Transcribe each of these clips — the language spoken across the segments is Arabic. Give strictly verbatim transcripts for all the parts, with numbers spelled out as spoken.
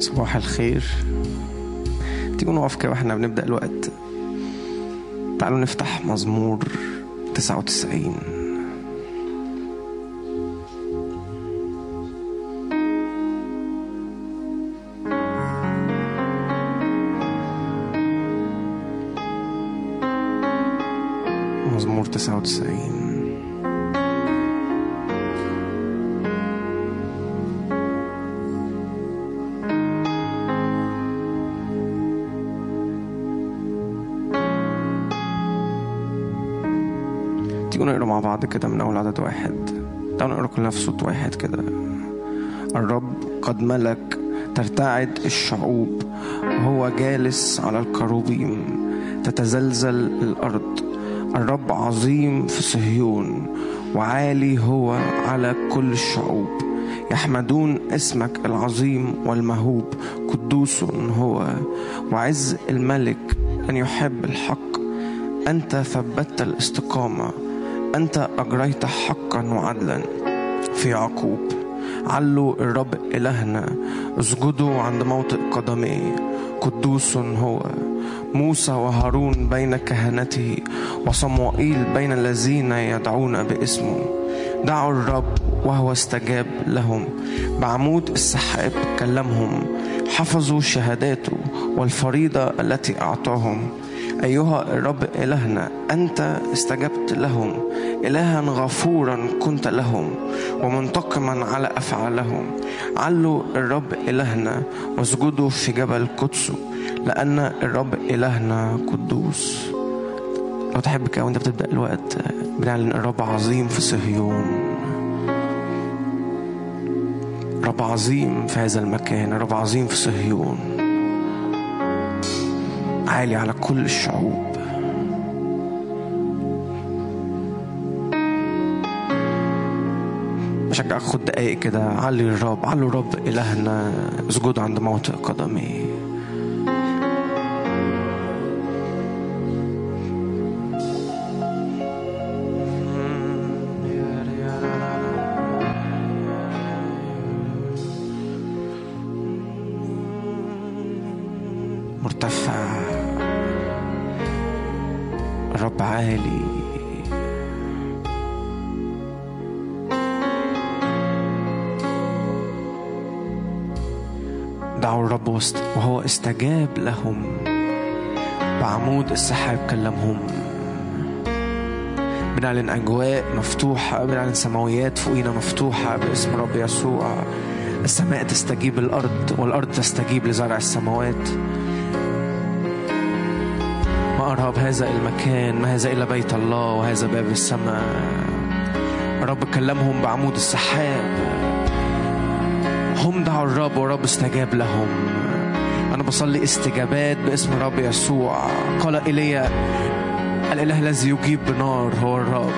صباح الخير. تيجوا نقف كده واحنا بنبدأ الوقت. تعالوا نفتح مزمور تسعة وتسعين. مزمور تسعة وتسعين. نقرأ مع بعض كده من أول عدد واحد. تعالوا نقرأ كلها في صوت واحد كده. الرب قد ملك، ترتعد الشعوب، هو جالس على الكروبيم، تتزلزل الأرض. الرب عظيم في صهيون، وعالي هو على كل الشعوب. يحمدون اسمك العظيم والمهوب، قدوس هو وعز الملك أن يحب الحق. أنت ثبتت الاستقامة، أنت أجريت حقا وعدلا في يعقوب. علوا الرب إلهنا، اسجدوا عند موطئ قدميه. قدوس هو. موسى وهارون بين كهنته، وصموئيل بين الذين يدعون باسمه. دعوا الرب وهو استجاب لهم، بعمود السحاب كلمهم. حفظوا شهاداته والفريضة التي أعطاهم. أيها الرب إلهنا، أنت استجبت لهم، إلها غفورا كنت لهم ومنتقما على أفعالهم. علوا الرب إلهنا واسجدوا في جبل قدسه، لأن الرب إلهنا قدوس. لو تحبك وأنت بتبدأ الوقت بنعلن الرب عظيم في صهيون. رب عظيم في هذا المكان، رب عظيم في صهيون، عالي على كل الشعوب. بشجعك خد دقايق كده. علي الرب، علي الرب إلهنا، اسجد عند موطئ قدميه. دعوا الرب وهو استجاب لهم، بعمود السحاب كلمهم. بنعلن أجواء مفتوحة، بنعلن سماويات فوقينا مفتوحة باسم رب يسوع. السماء تستجيب الأرض، والأرض تستجيب لزرع السماوات. ما أرهب هذا المكان، ما هذا إلا بيت الله، وهذا باب السماء. الرب كلمهم بعمود السحاب، هم دعوا الرب ورب استجاب لهم. أنا بصلي استجابات باسم رب يسوع. قال إلي الإله الذي يجيب بنار هو الرب.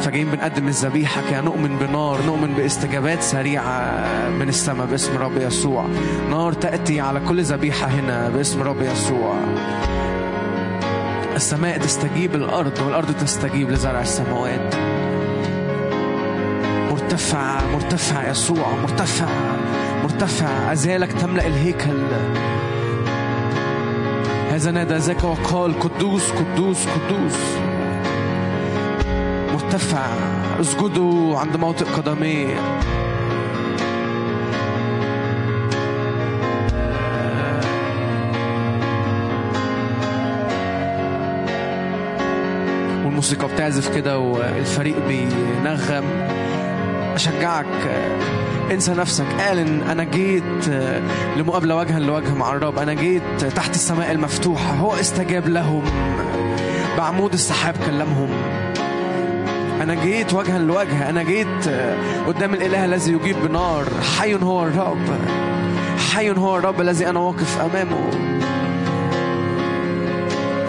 فجايين بنقدم الذبيحة كنؤمن بنار، نؤمن باستجابات سريعة من السماء باسم رب يسوع. نار تأتي على كل ذبيحة هنا باسم رب يسوع. السماء تستجيب الأرض، والأرض تستجيب لزرع السماوات. مرتفع مرتفع يسوع، مرتفع مرتفع، أزيالك تملأ الهيكل. هذا نادى ذاك وقال قدوس قدوس قدوس. مرتفع، اسجدوا عند موطئ قدميه. والموسيقى بتعزف كده والفريق بينغم. أشجعك انسى نفسك، اعلن أنا جيت لمقابلة وجها لوجه مع الرب. أنا جيت تحت السماء المفتوحة، هو استجاب لهم، بعمود السحاب كلمهم. أنا جيت وجها لوجه، أنا جيت قدام الإله الذي يجيب بنار. حي هو الرب، حي هو الرب الذي أنا واقف أمامه.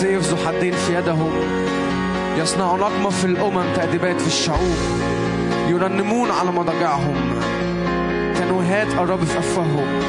سيف ذو حدين في يدهم، يصنع نقمة في الأمم، تأديبات في الشعوب، يرنمون على مضاجعهم، تنوهات الرب في أفهم.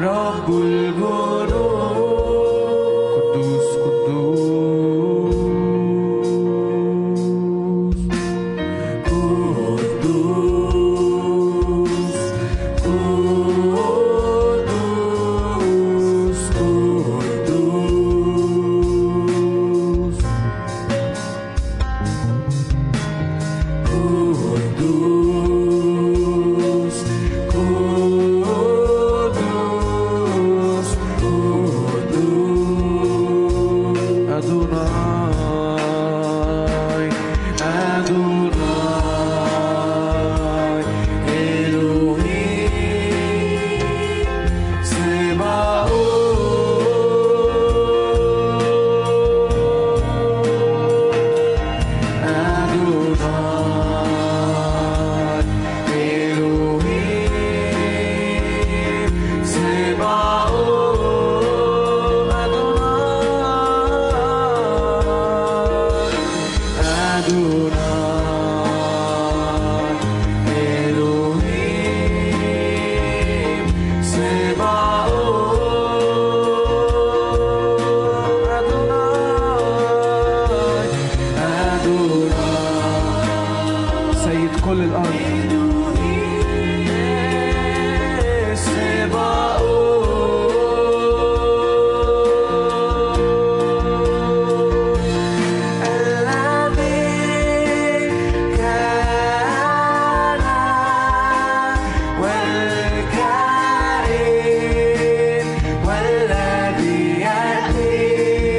رب الجنود قدوس قدوس قدوس قدوس قدوس قدوس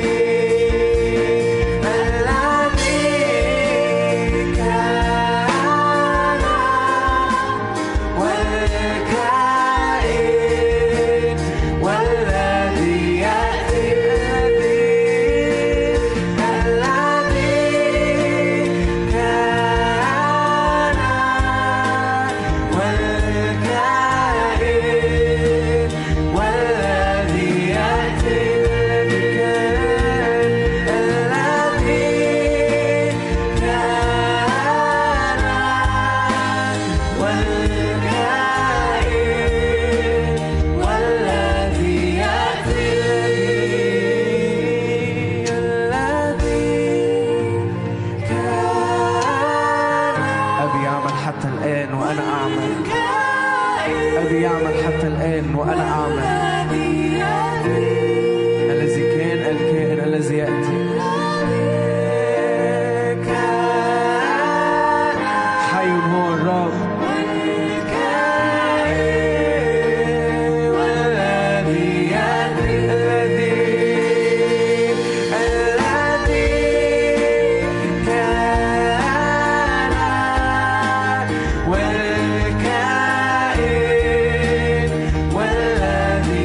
والكائن والذي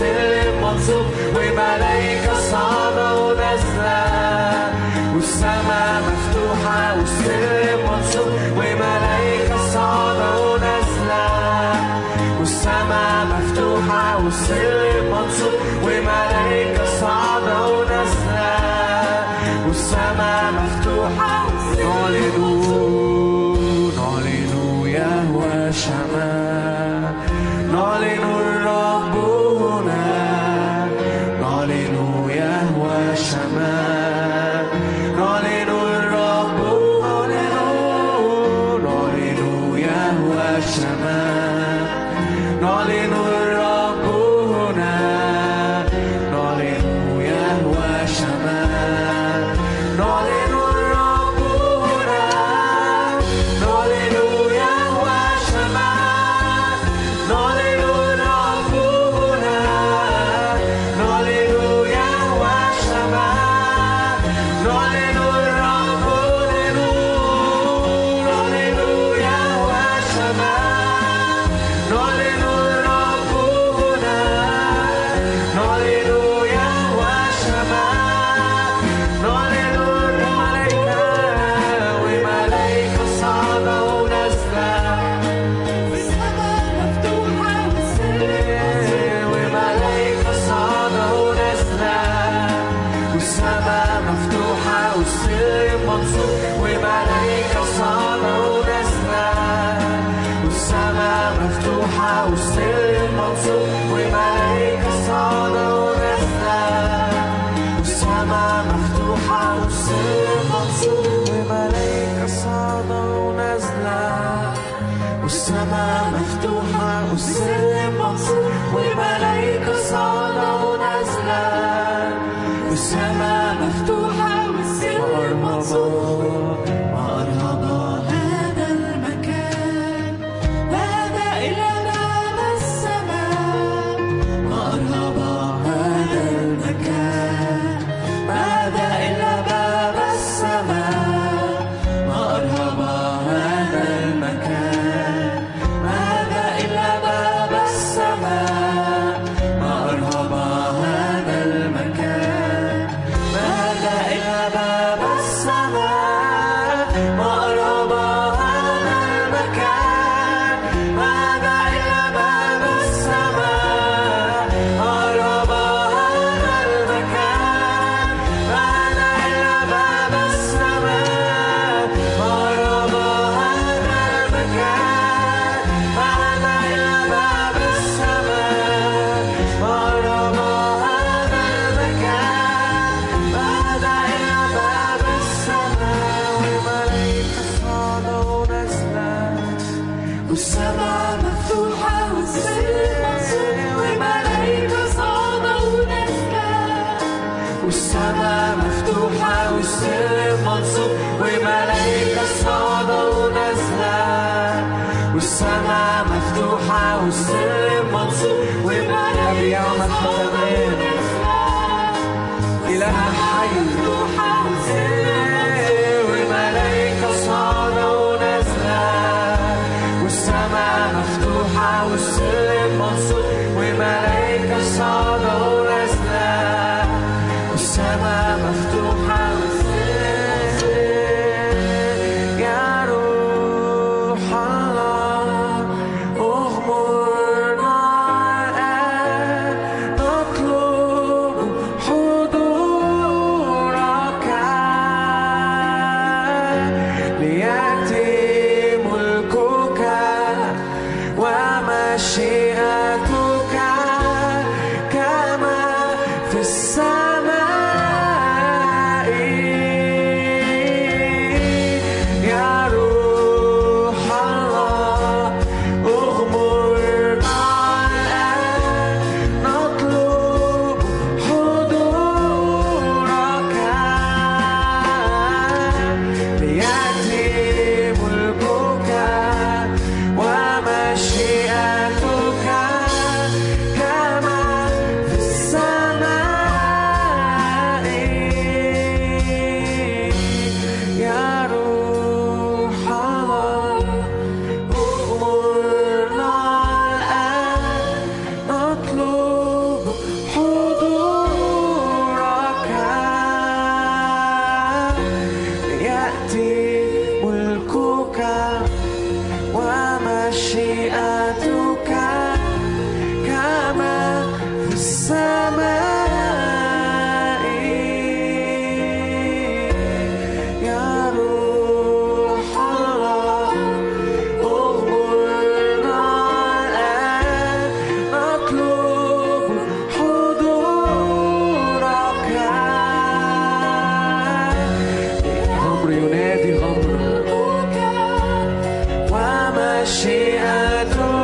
وسلم منصوب وملائكة صعدة ونازلة والسماء مفتوحة والسلم منصوب وملائكة صعدة ونازلة والسماء مفتوحة والسلم منصوب وملائكة صعدة ونازلة والسماء مفتوحة نعلنوا نعلنوا يهوى شمال نعلنوا الرب هنا نعلنوا يهوى شمال نعلنوا الرب هنا نعلنوا يهوى شمال نعلنوا الرب هنا نعلنوا يهوى شمال نعلنوا يأتي ملكك ومشيئتك مشيئتك كما في السماء. يا روح الله اغمرنا الآن، نطلب حضورك. الغمر ينادي غمر مشيئتك كما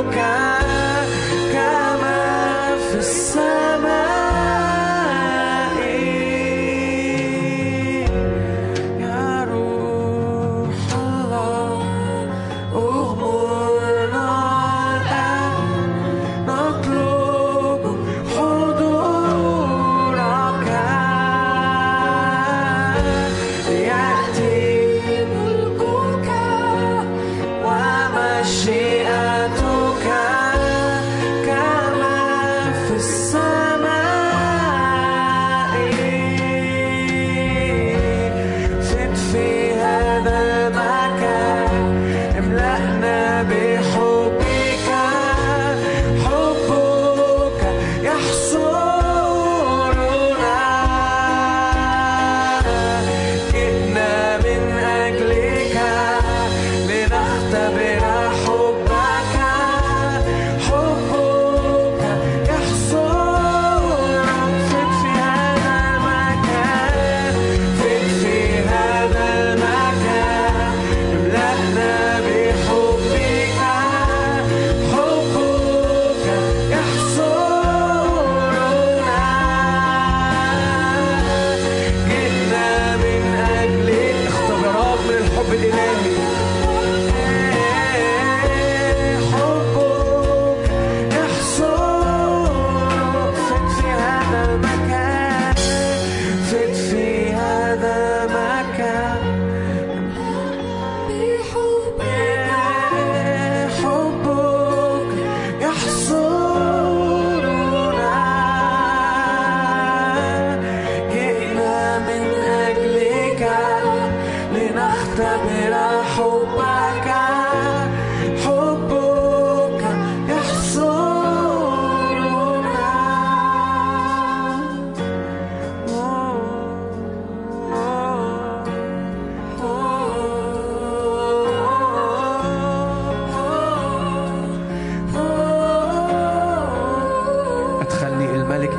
في السماء. يا روح الله اغمرنا الآن، نطلب حضورك. يأتي ملكك مشيئتك كما في السماء. فد في هذا المكان، املأنا بحبك. حبك يحصرنا، جئنا من أجلك لنختبر الملك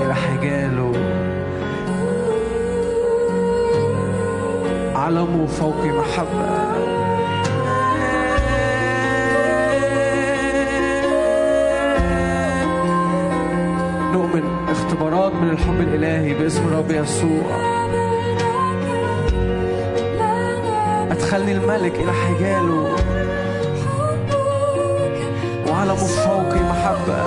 إلى حجاله، علمه فوق محبة. نؤمن اختبارات من الحب الإلهي باسم الرب يسوع. أدخلني الملك إلى حجاله، وعلمه فوق محبة.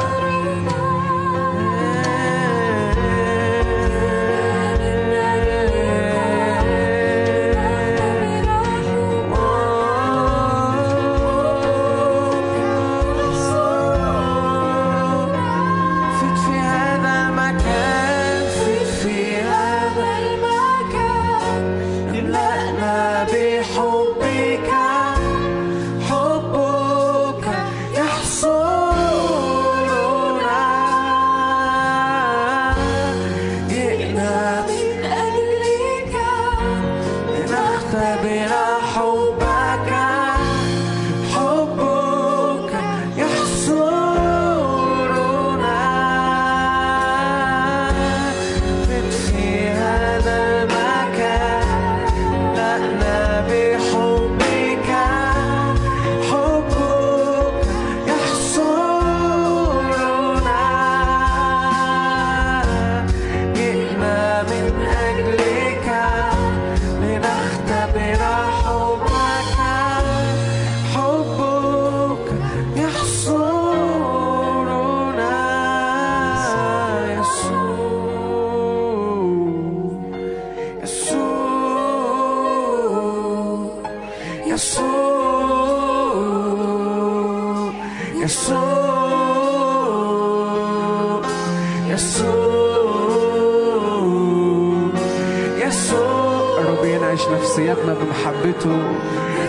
الرب ينعش نفسياتنا بمحبته.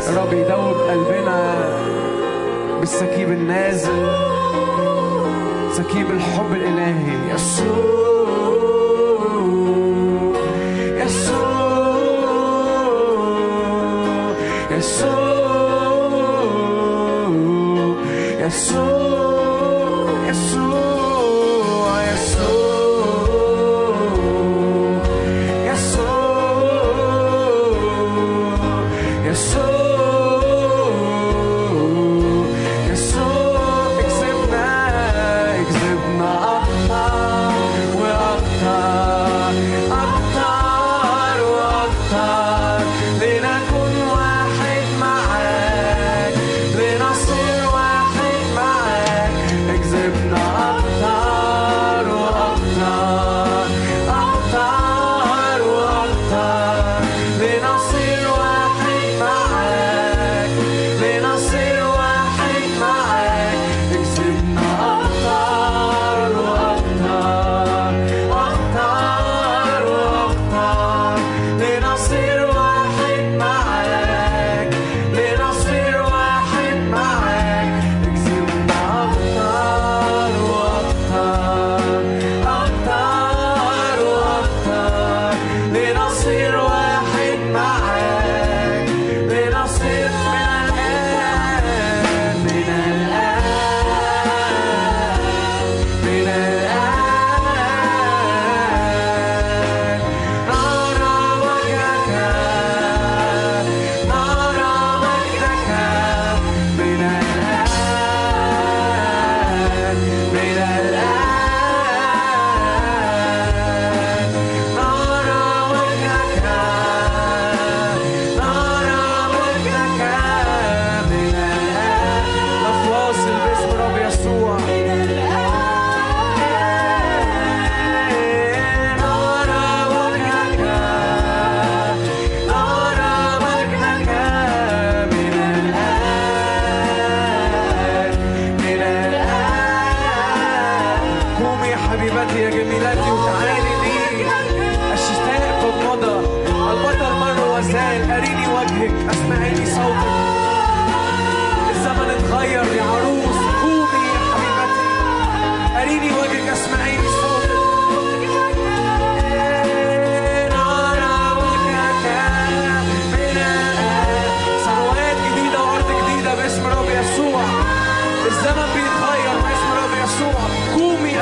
الرب يدوب قلبنا. بالسكيب النازل، سكيب الحب الإلهي. يسوع يسوع يسوع يسوع يسوع قومي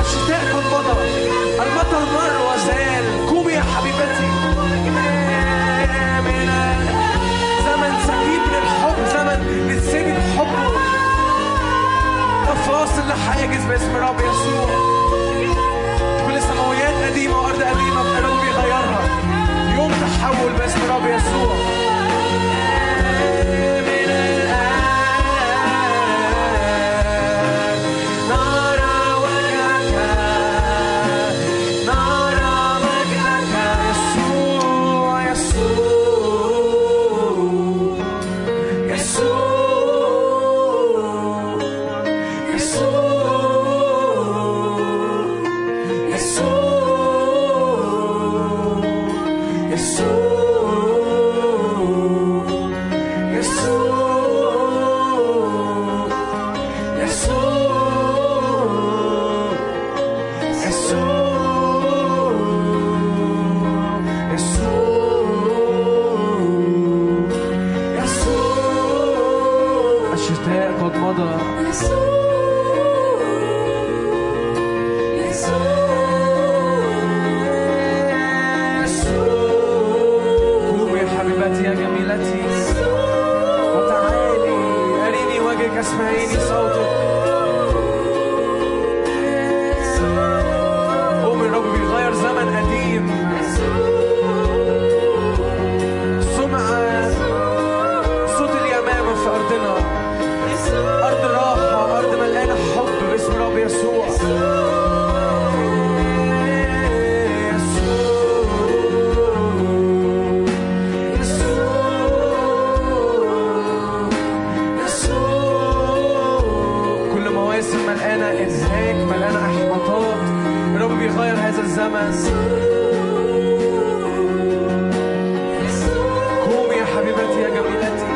يا حبيبتي يا جميلتي.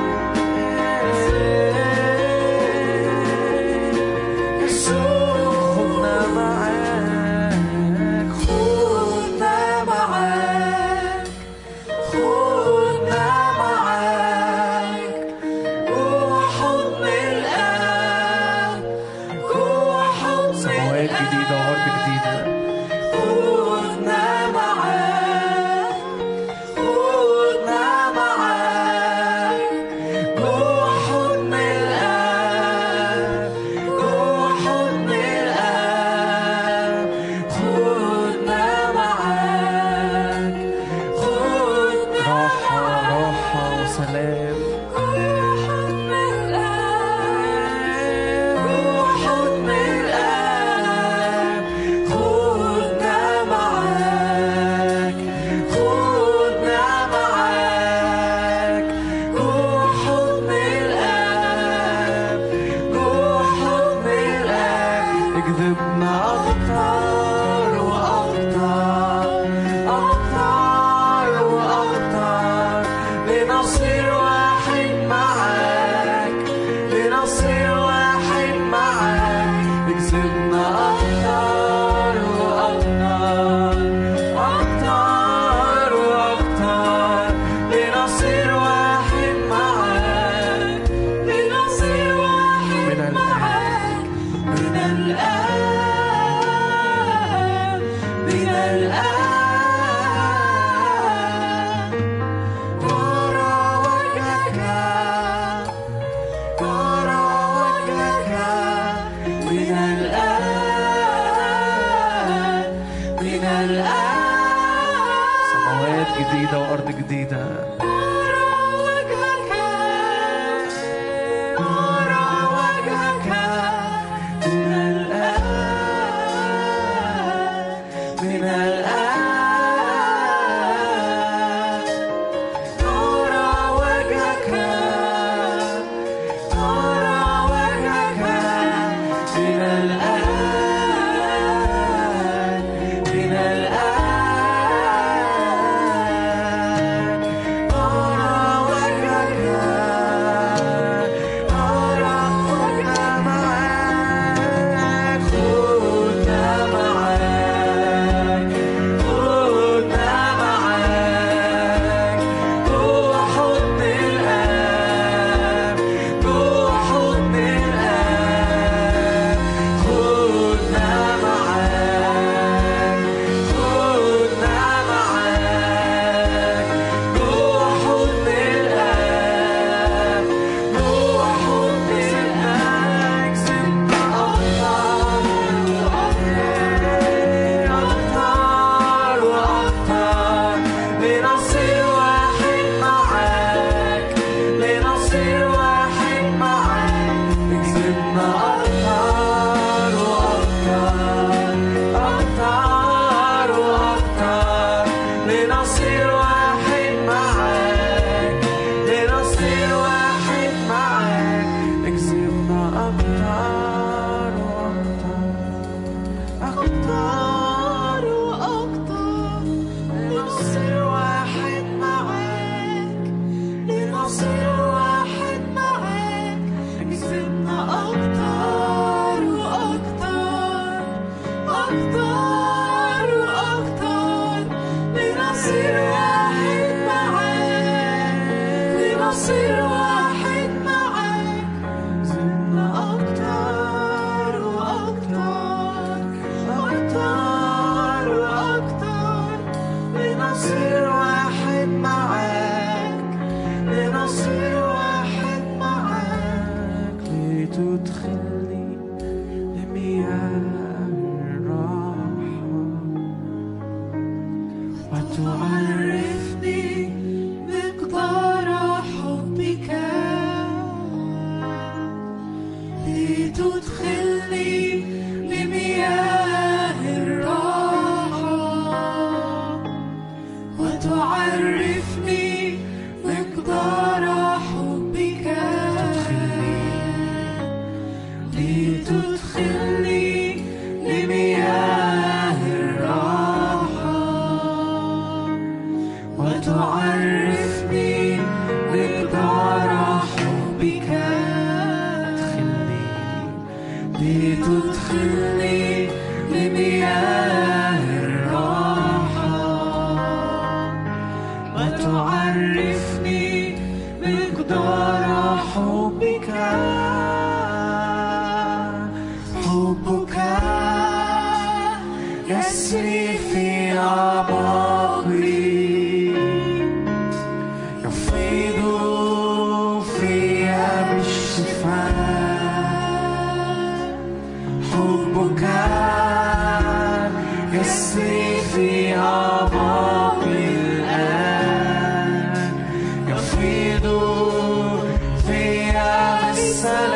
جديدة وهرب جديدة. خدنا معاك، خدنا معاك جوه حضن الآب، جوه حضن الآب. خدنا معاك، خدنا معاك راحة، راحة وسلام. حبك حبك يسري في عمقي، يفيض في بالشفاء، حبك يسري في عمقي الآن، يفيض في بالسلام.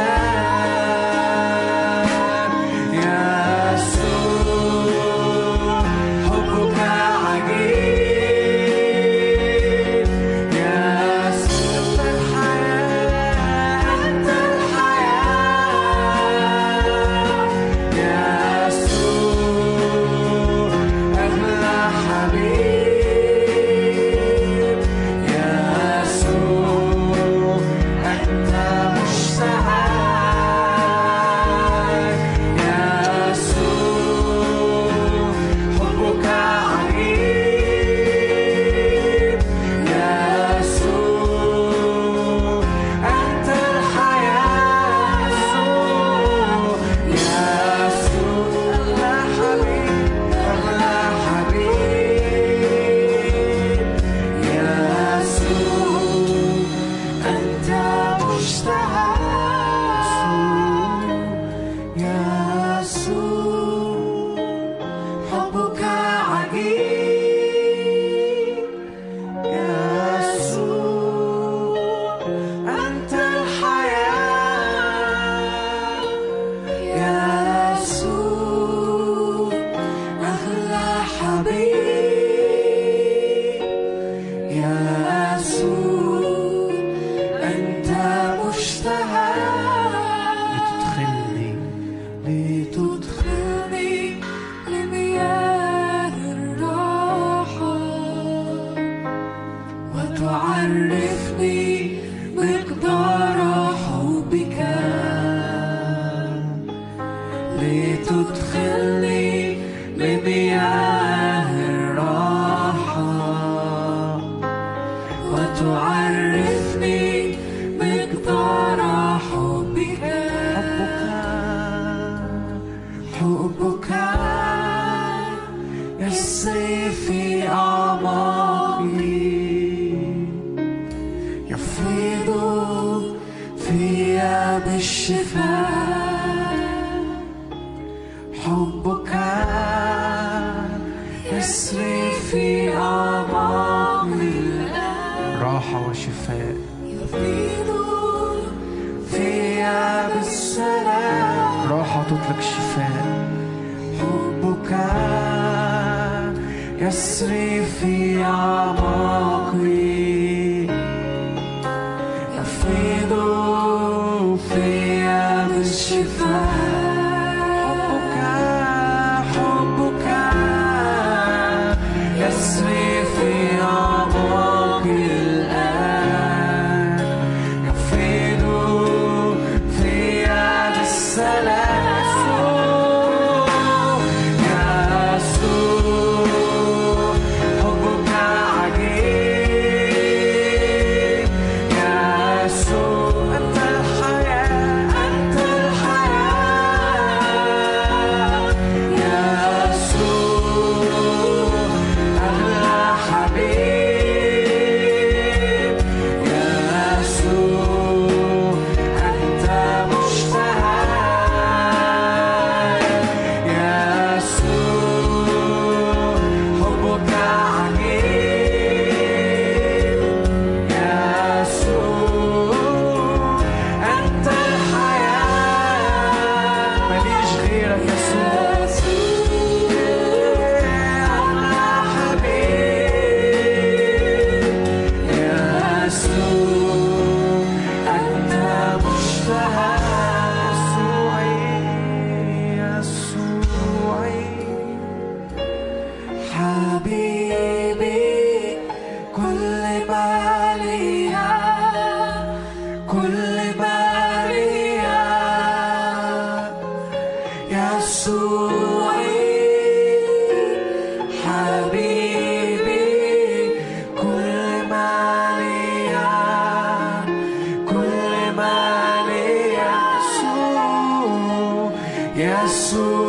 يسوع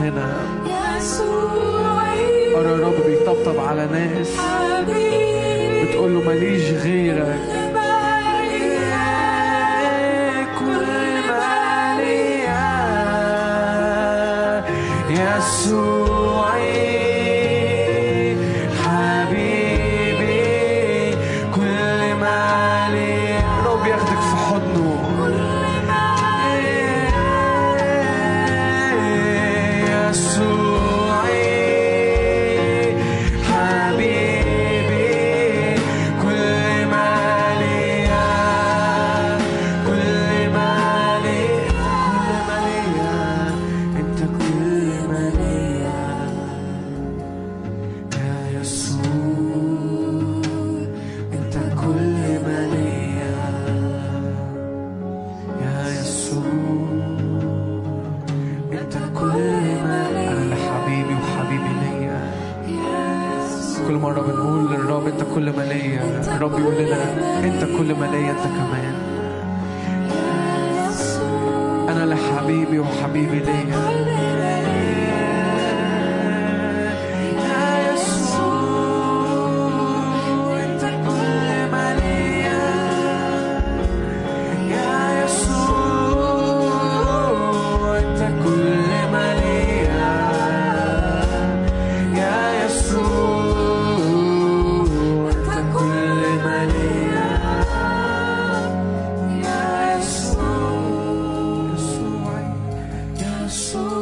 ناس هنا. أرى الرب بيطبطب على ناس بتقول له ماليش غيرك. يسوعي حبيبي كل ما لي، الرب ياخدك في حضنه. يسوعي حبيبي كل ما لي، كل ما لي، كل ما لي، انت كل ما لي. كل ما ليا، ربي يقول لنا انت كل ما ليا انت كمان. انا لحبيبي وحبيبي ليا. So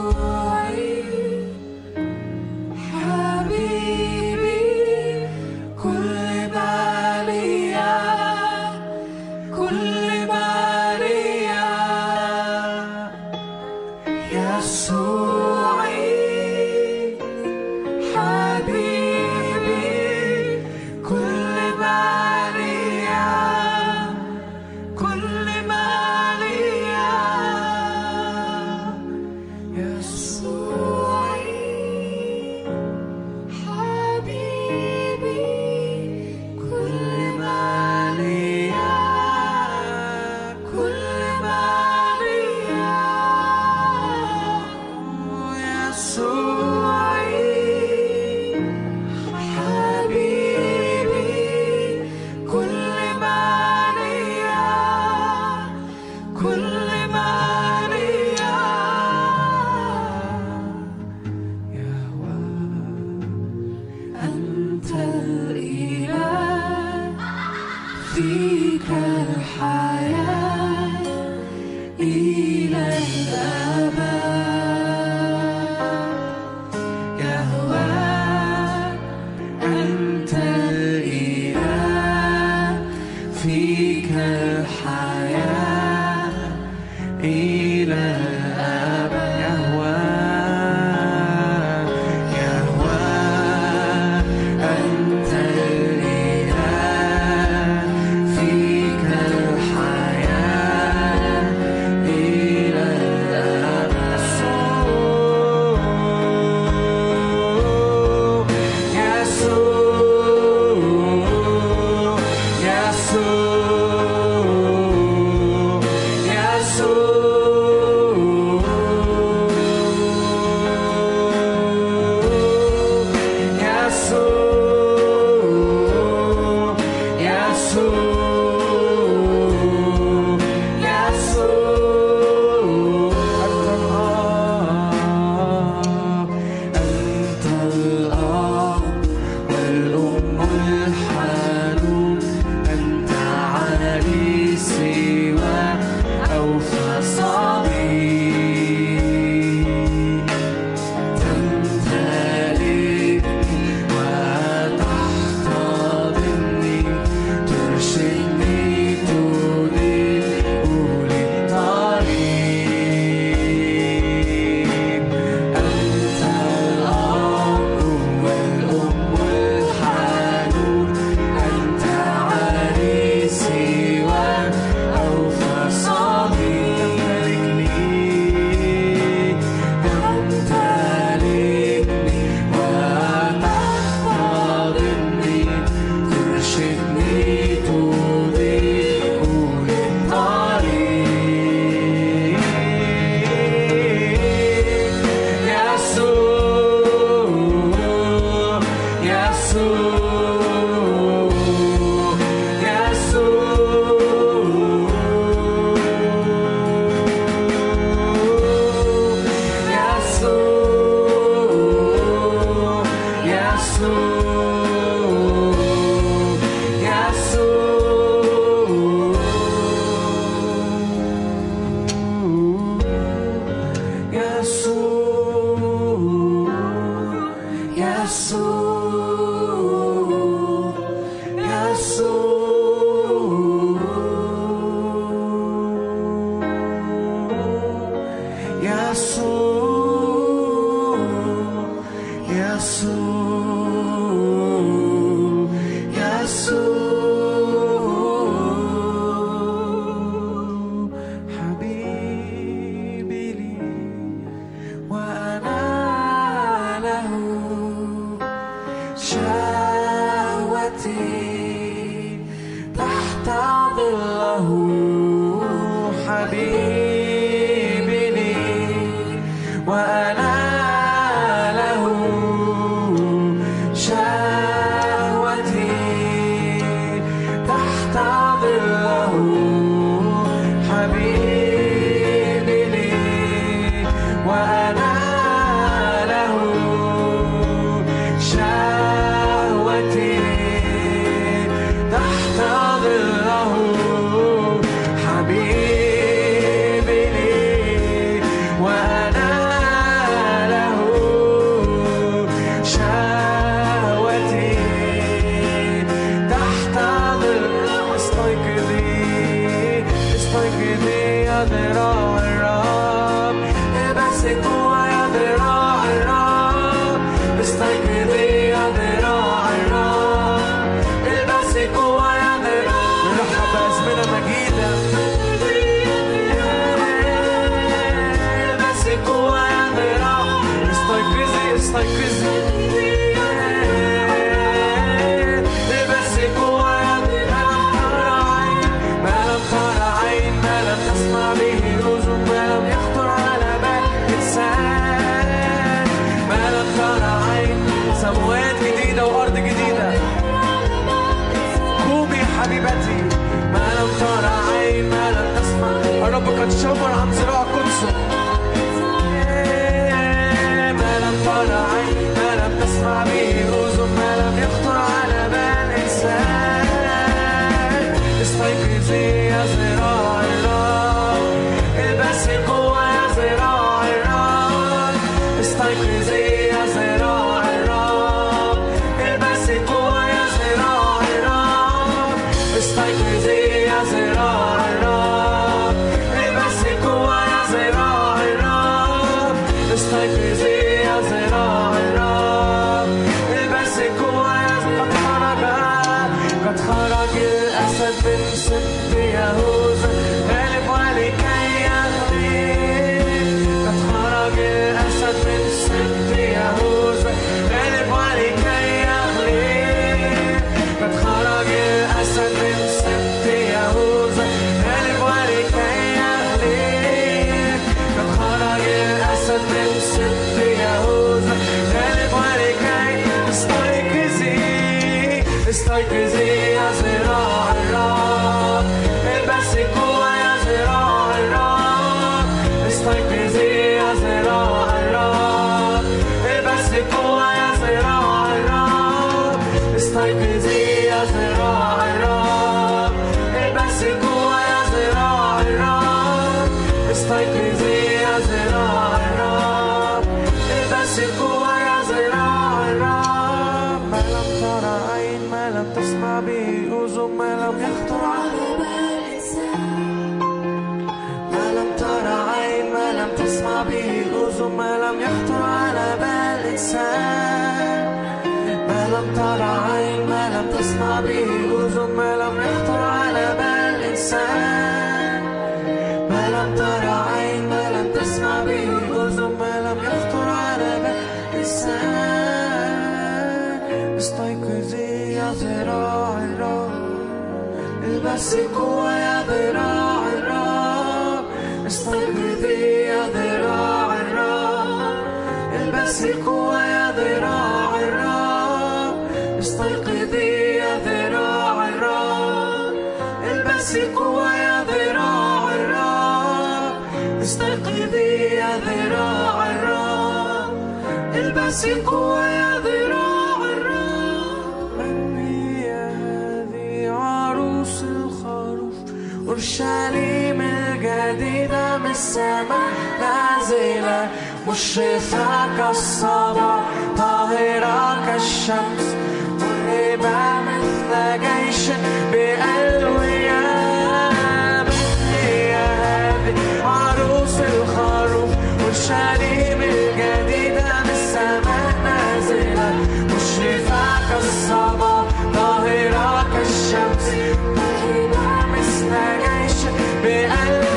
مشرفة كالصباح طاهرة الشمس مريبة مثل جيش بألوية مثلي يا هادي عروس الخروف والشاليم الجديدة من السماء نازلة مشرفة كالصباح ظاهرة كالشمس مريبة مثل جيش بألوية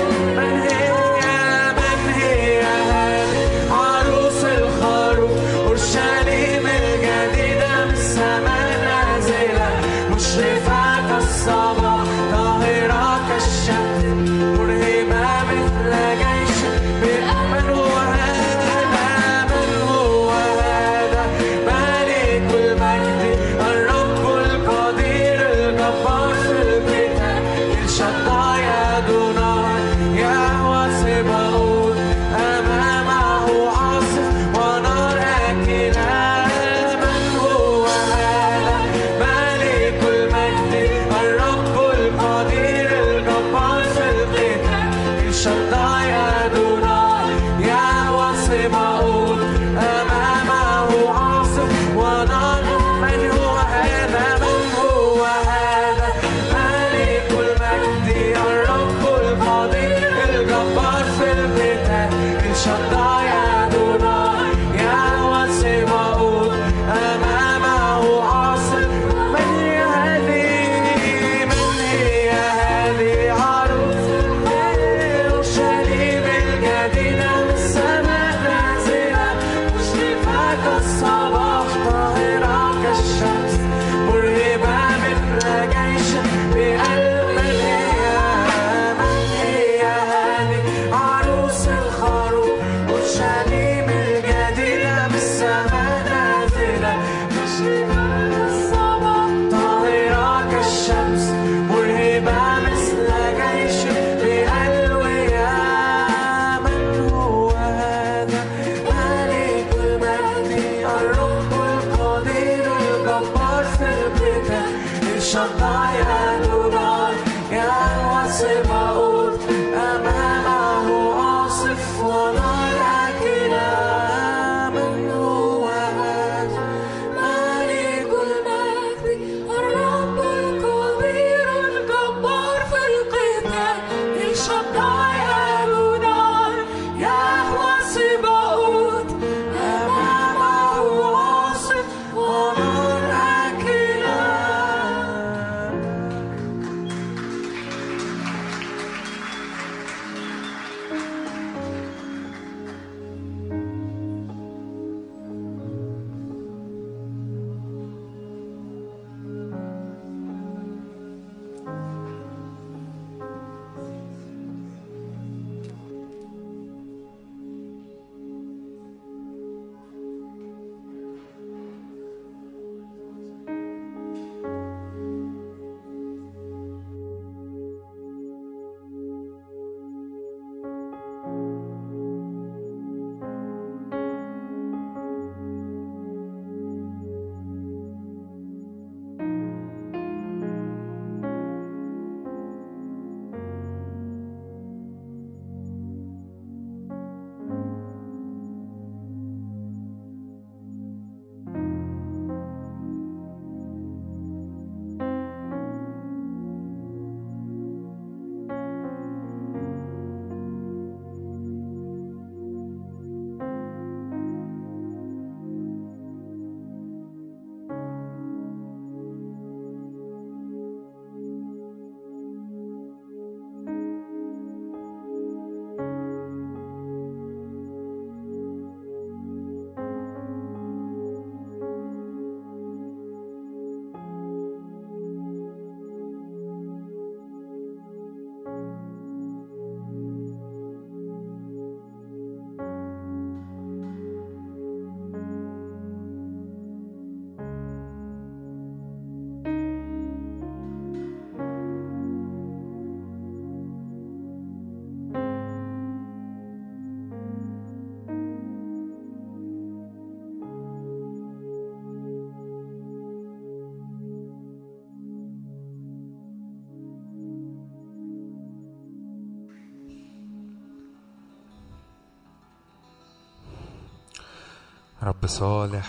رب صالح،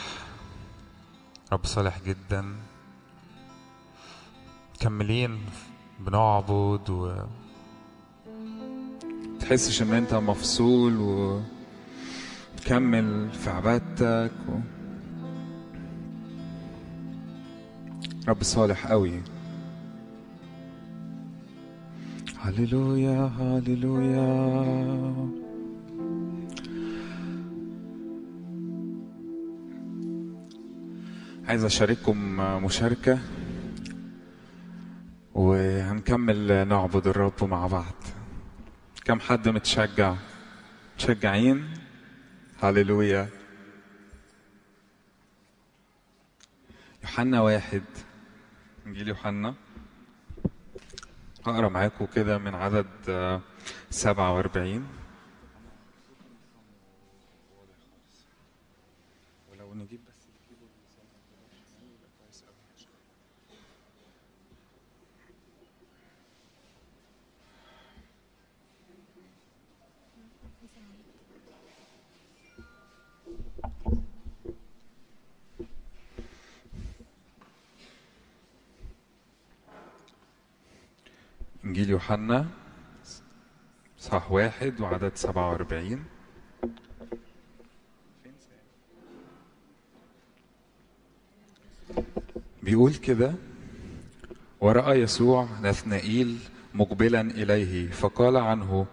رب صالح جدا. مكملين بنعبد و تحسش ان انت مفصول وتكمل في عبادتك و... رب صالح قوي. هللويا هللويا. عايز اشارككم مشاركة وهنكمل نعبد الرب مع بعض. كم حد متشجع؟ متشجعين؟ هللويا. يوحنا واحد، انجيل يوحنا، هقرا معاكم كده من عدد سبعة وأربعين. ولو نجيب انجيل يوحنا صح واحد وعدد سبعة وأربعين. بيقول كده: ورأى يسوع نثنائيل مقبلا إليه فقال عنه: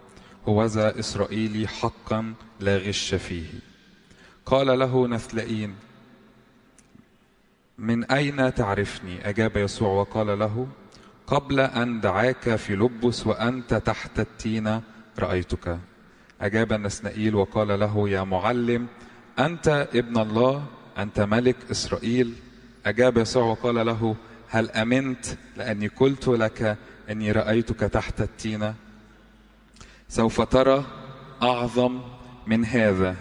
هوذا إسرائيلي حقا لا غش فيه. قال له نثنائيل: من أين تعرفني؟ أجاب يسوع وقال له: قبل أن دعاك في لبس وأنت تحت التينة رأيتك. أجاب نثنائيل وقال له: يا معلم، أنت ابن الله، أنت ملك إسرائيل. أجاب يسوع وقال له: هل أمنت لأني قلت لك أني رأيتك تحت التينة؟ سوف ترى أعظم من هذا.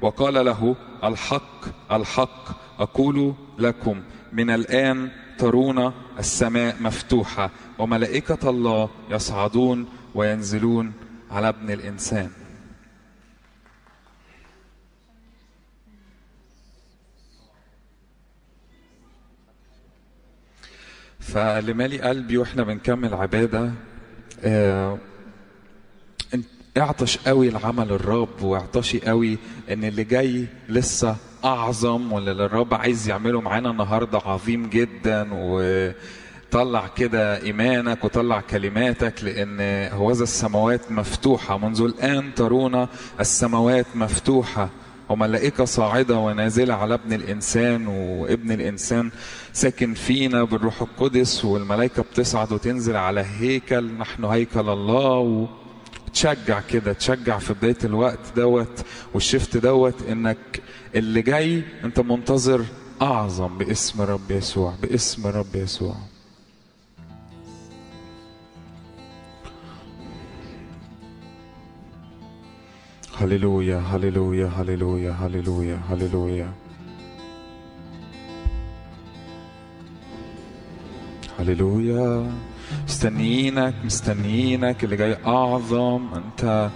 وقال له: الحق الحق أقول لكم، من الآن ترون السماء مفتوحة وملائكة الله يصعدون وينزلون على ابن الإنسان. فلمالي قلبي واحنا بنكمل عبادة، اه اعطش قوي لعمل الرب، واعطشي قوي ان اللي جاي لسه اعظم، واللي الرب عايز يعمله معانا النهارده عظيم جدا. وطلع كده ايمانك وطلع كلماتك، لان هوذا السماوات مفتوحه، منذ الان ترون السماوات مفتوحه وملائكه صاعده ونازله على ابن الانسان، وابن الانسان ساكن فينا بالروح القدس، والملائكه بتصعد وتنزل على هيكل، نحن هيكل الله. و... تشجع كده، تشجع في بداية الوقت دوت والشفت دوت، انك اللي جاي انت منتظر اعظم باسم رب يسوع، باسم رب يسوع. هللويا هللويا هللويا هللويا هللويا هللويا. مستنيينك مستنيينك، اللي جاي أعظم، أنت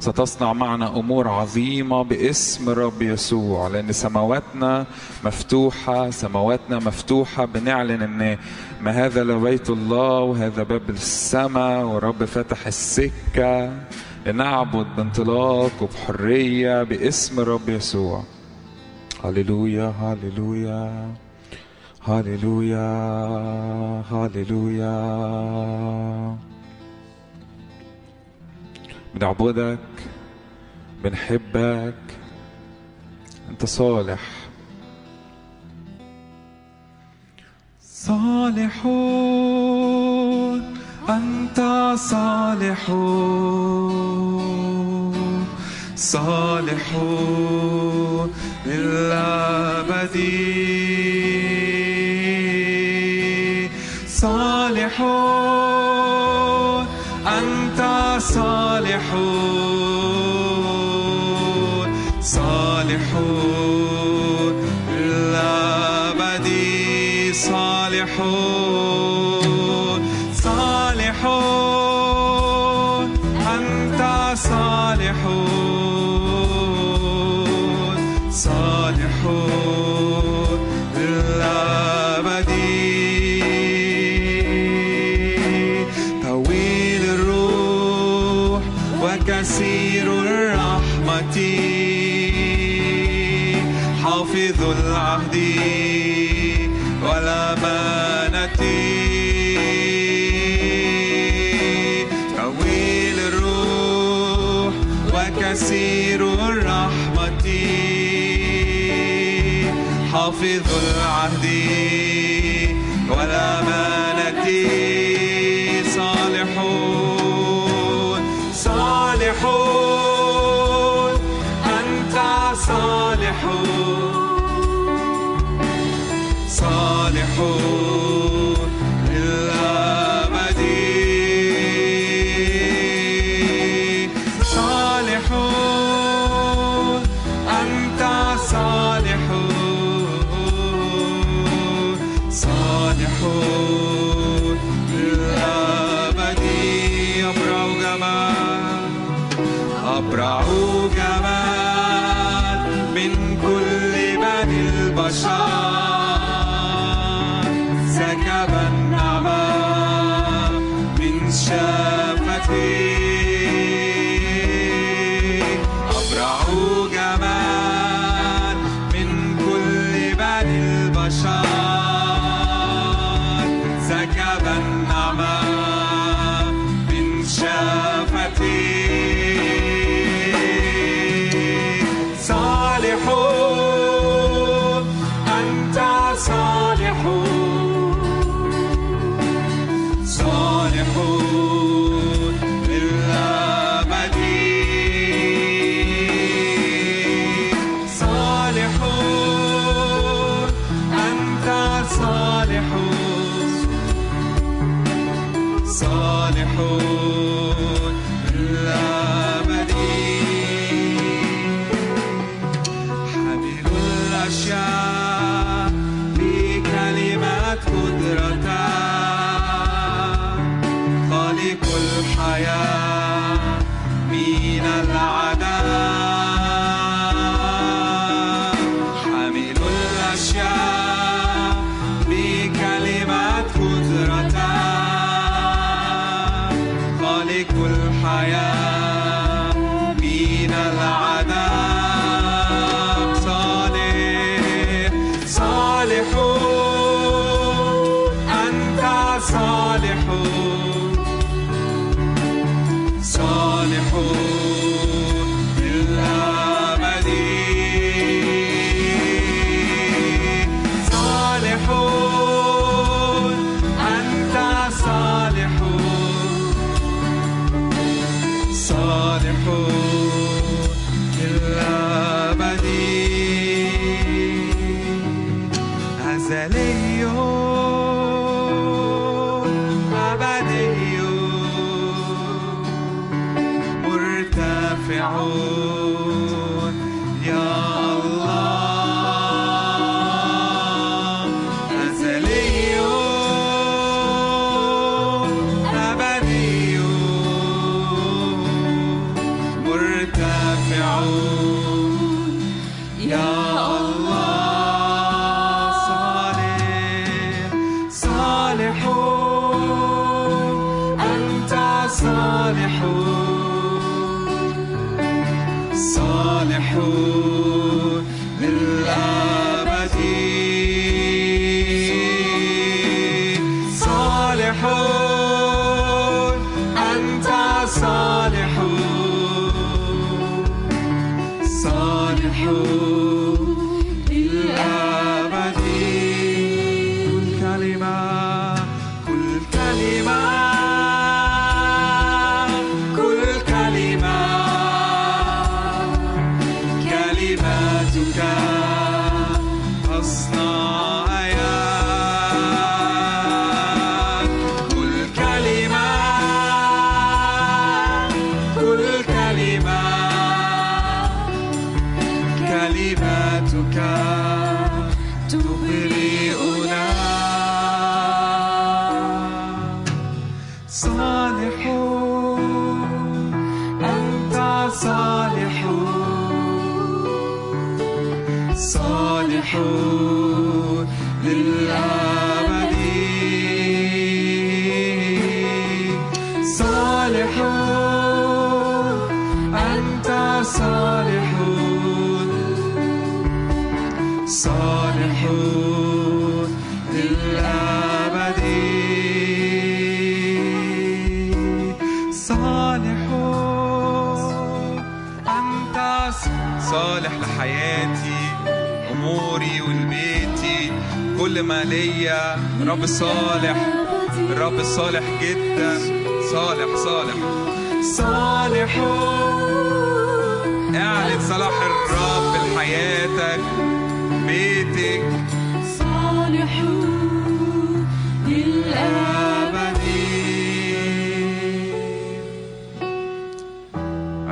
ستصنع معنا أمور عظيمة باسم رب يسوع، لأن سماواتنا مفتوحة، سماواتنا مفتوحة. بنعلن أن ما هذا لبيت الله وهذا باب السماء، ورب فتح السكة لنعبد بانطلاق وبحرية باسم رب يسوع. هللويا هللويا هاليلويا هاليلويا. بنعبدك، بنحبك، انت صالح. صالحون انت، صالحون صالحون للأبد، صالحون أنت، صالحون صالحون للأبد، صالحون صالحون أنت، صالحون صالحون للأبد. ذو العهد والأمانة طويل الروح وكثير الرحمة حافظ العهد والأمانة صالحون صالحون أنت صالحون صالحون للأبد صالحون أنت صالحون صالحون للأبد أبرع جمال أبرع جمال من كل بني البشر أبرع جمال من كل بني البشر سكب النعمة من شفتي صالحون أنت صالحون صالحون للأبد حامل الأشياء بكلمات قدرتك خالق الحياة من العدم حامل الأشياء بكلمات قدرتك الحياة من العذاب صالح صالحون أنت صالحون صالحون للأبد صالحون أنت صالحون صالحون للأبد أزلي أبدي مرتفع يا الله أزلي أبدي يا الله صالح صالحون أنت صالحون صالحون للأبد صالحون أنت صالحون صالحون للأبد كل كلمة كل كلمة كل كلمة كل ما ليا. رب صالح، رب صالح جدا، صالح صالح صالح. اعلن صلاح الرب لحياتك، بيتك صالح للأبد.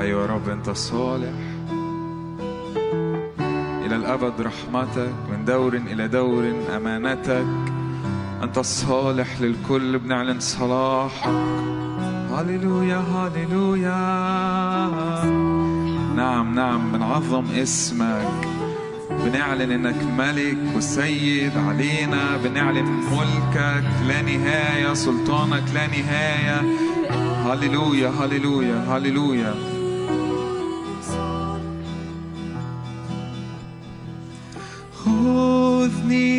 أيوة يا رب أنت صالح إلى الأبد، رحمتك من دور إلى دور، أمانتك أنت الصالح للكل. بنعلن صلاحك. هاليلويا هاليلويا. نعم نعم بنعظم اسمك، بنعلن إنك ملك وسيد علينا، بنعلن ملكك لا نهاية، سلطانك لا نهاية. هاليلويا هاليلويا هاليلويا. خذني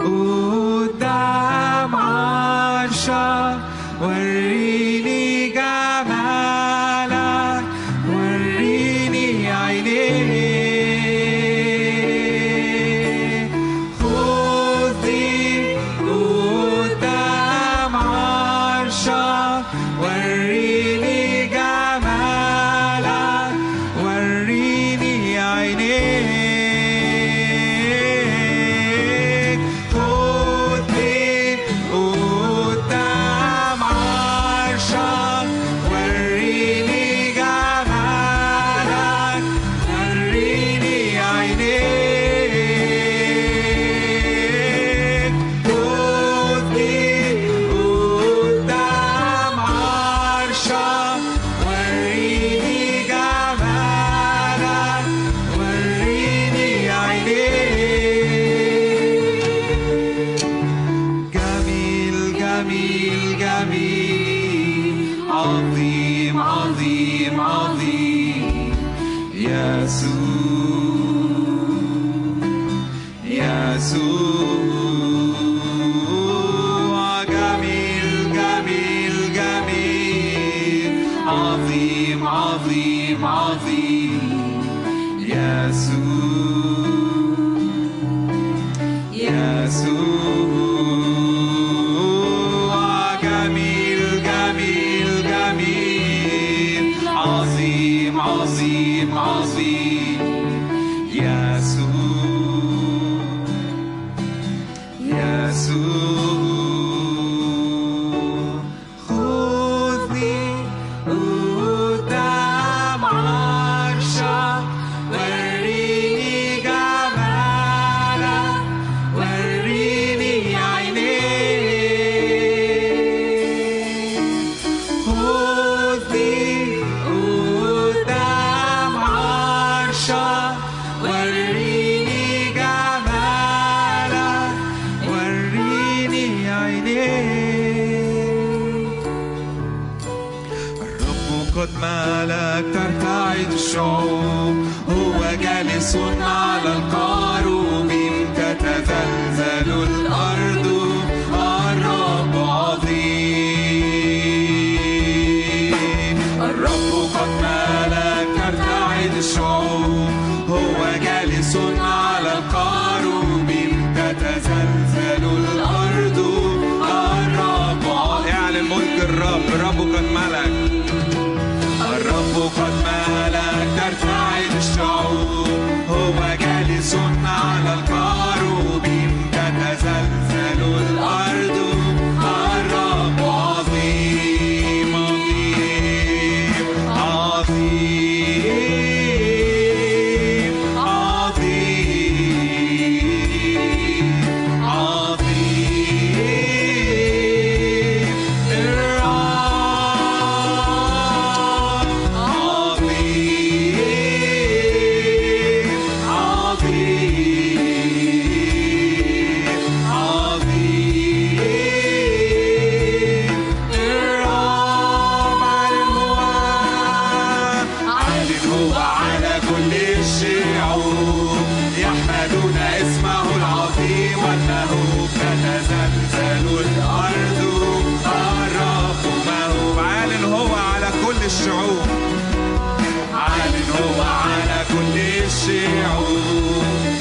قدام عرشك، وريني جمالك، وريني عينيك. خذني قدام عرشك، وريني جمالك، وريني عينيك.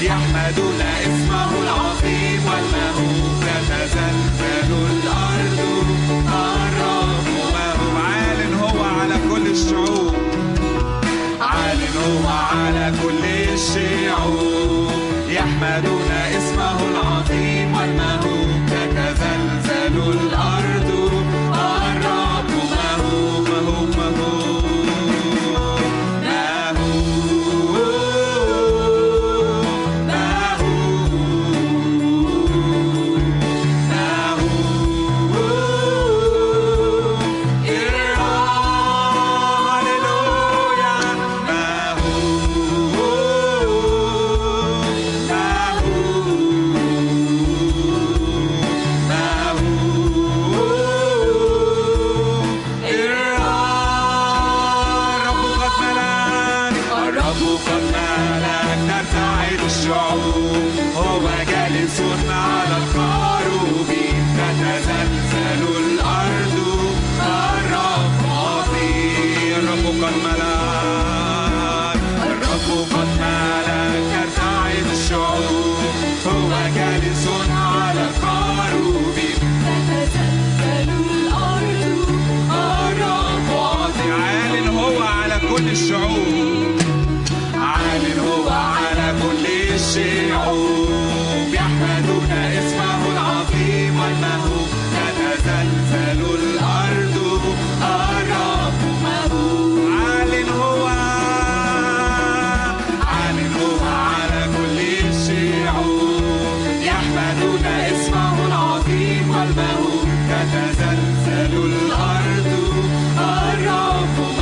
يحمدون اسمه العظيم. يعلن اسمه العظيم والمهول، تتزلزل الأرض أرى قمه. عالٍ هو، عالٍ هو على كل الشعوب، يحمدون اسمه العظيم والمهول، تتزلزل الأرض أرى قمه.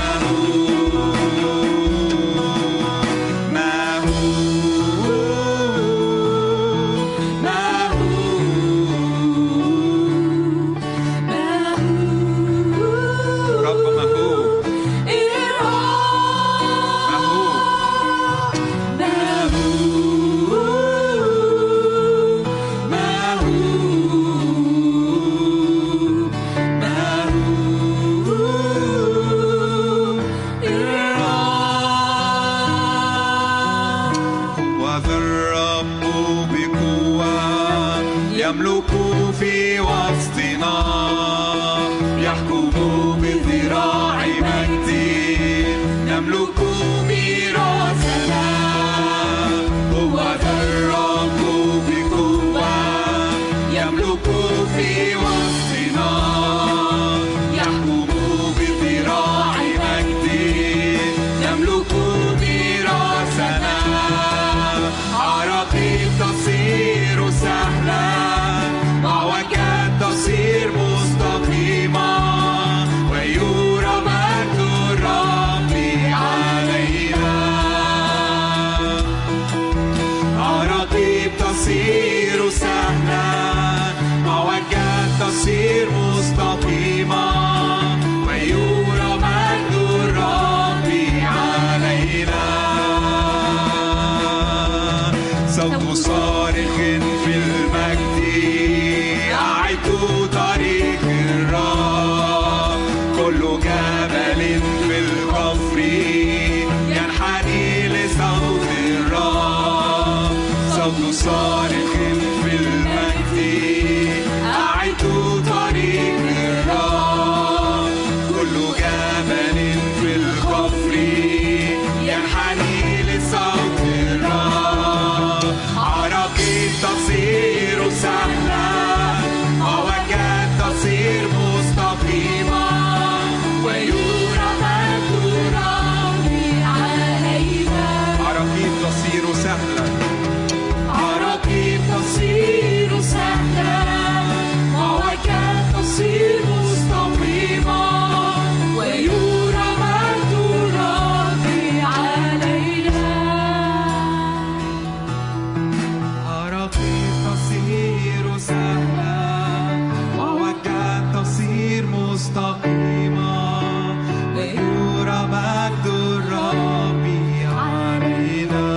صارخ في المجد أعد طريق الرب، كل جبل في القفر ينحني لصوت الرب. عراقيب تصير سهلة، أواجد تصير مستقيمة، ويرى مجد الرب علينا. عراقيب تصير سهلة، تصير سهلا، مواجهة تصير مستقيمة، ويرى مجد الرب علينا. أراضي تصير سهلا، مواجهة تصير مستقيمة، ويرى مجد الرب علينا.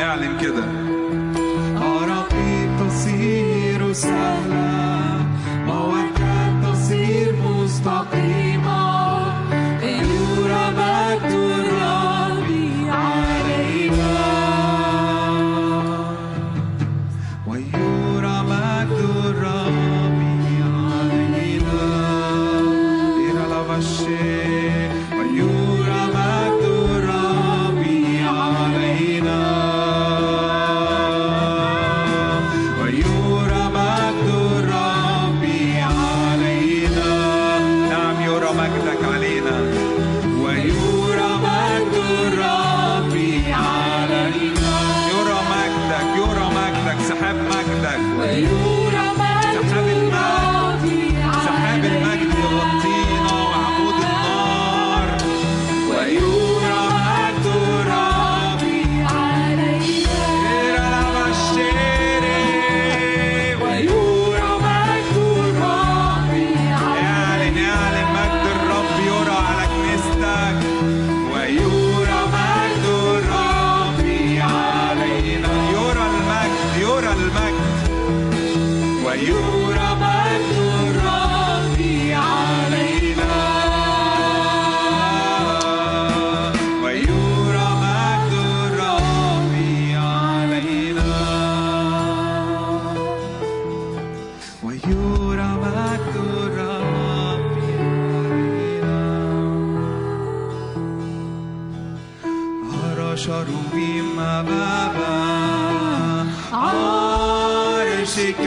اعلن كده، تصير سهلا، مواجهة تصير مستقيمة، يرى مجد الرب علينا، ويرى مجد الرب علينا. إلى الأبشير ويرى مجد الرب علينا. شروبي ما بابا. عرشك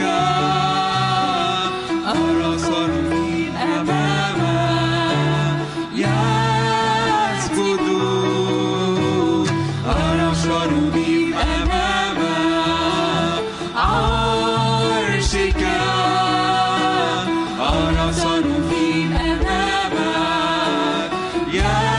أرى صرفي أمامك يسجد، أرى صرفي أمامك عرشك، أرى صرفي أمامك يسجد.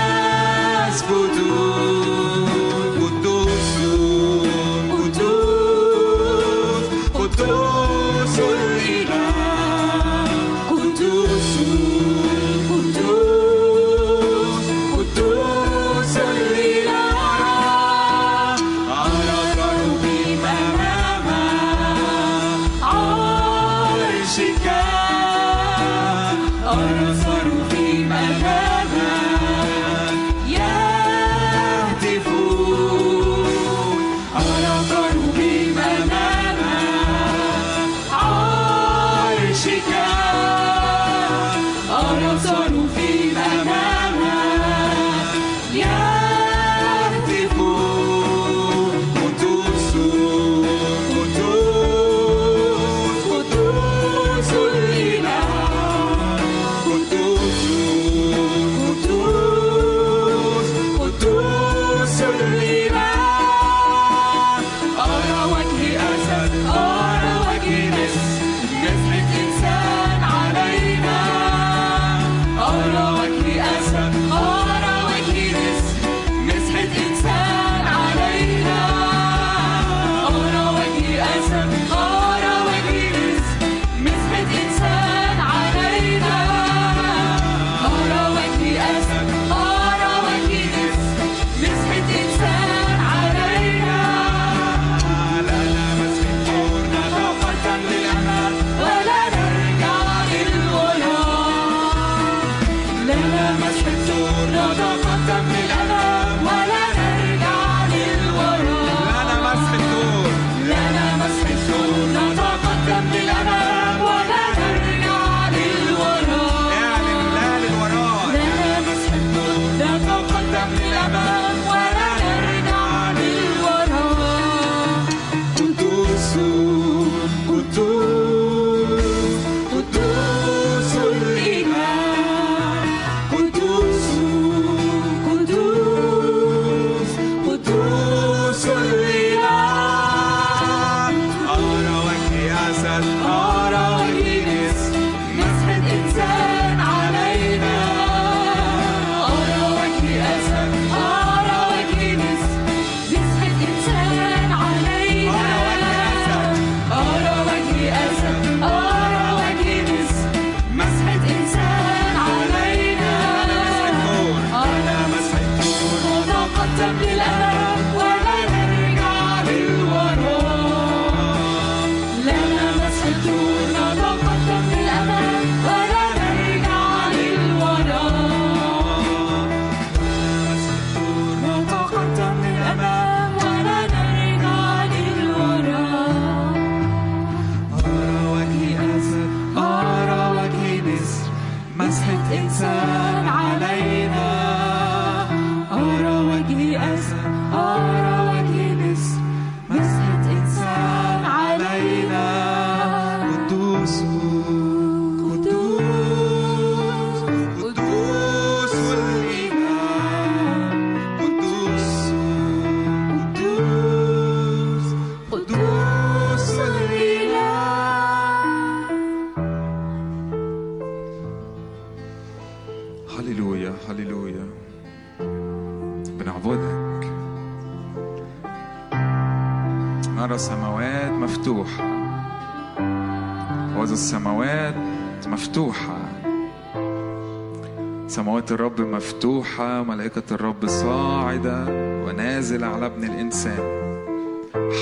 سماوات الرب مفتوحة، ملائكة الرب صاعدة ونازل على ابن الإنسان.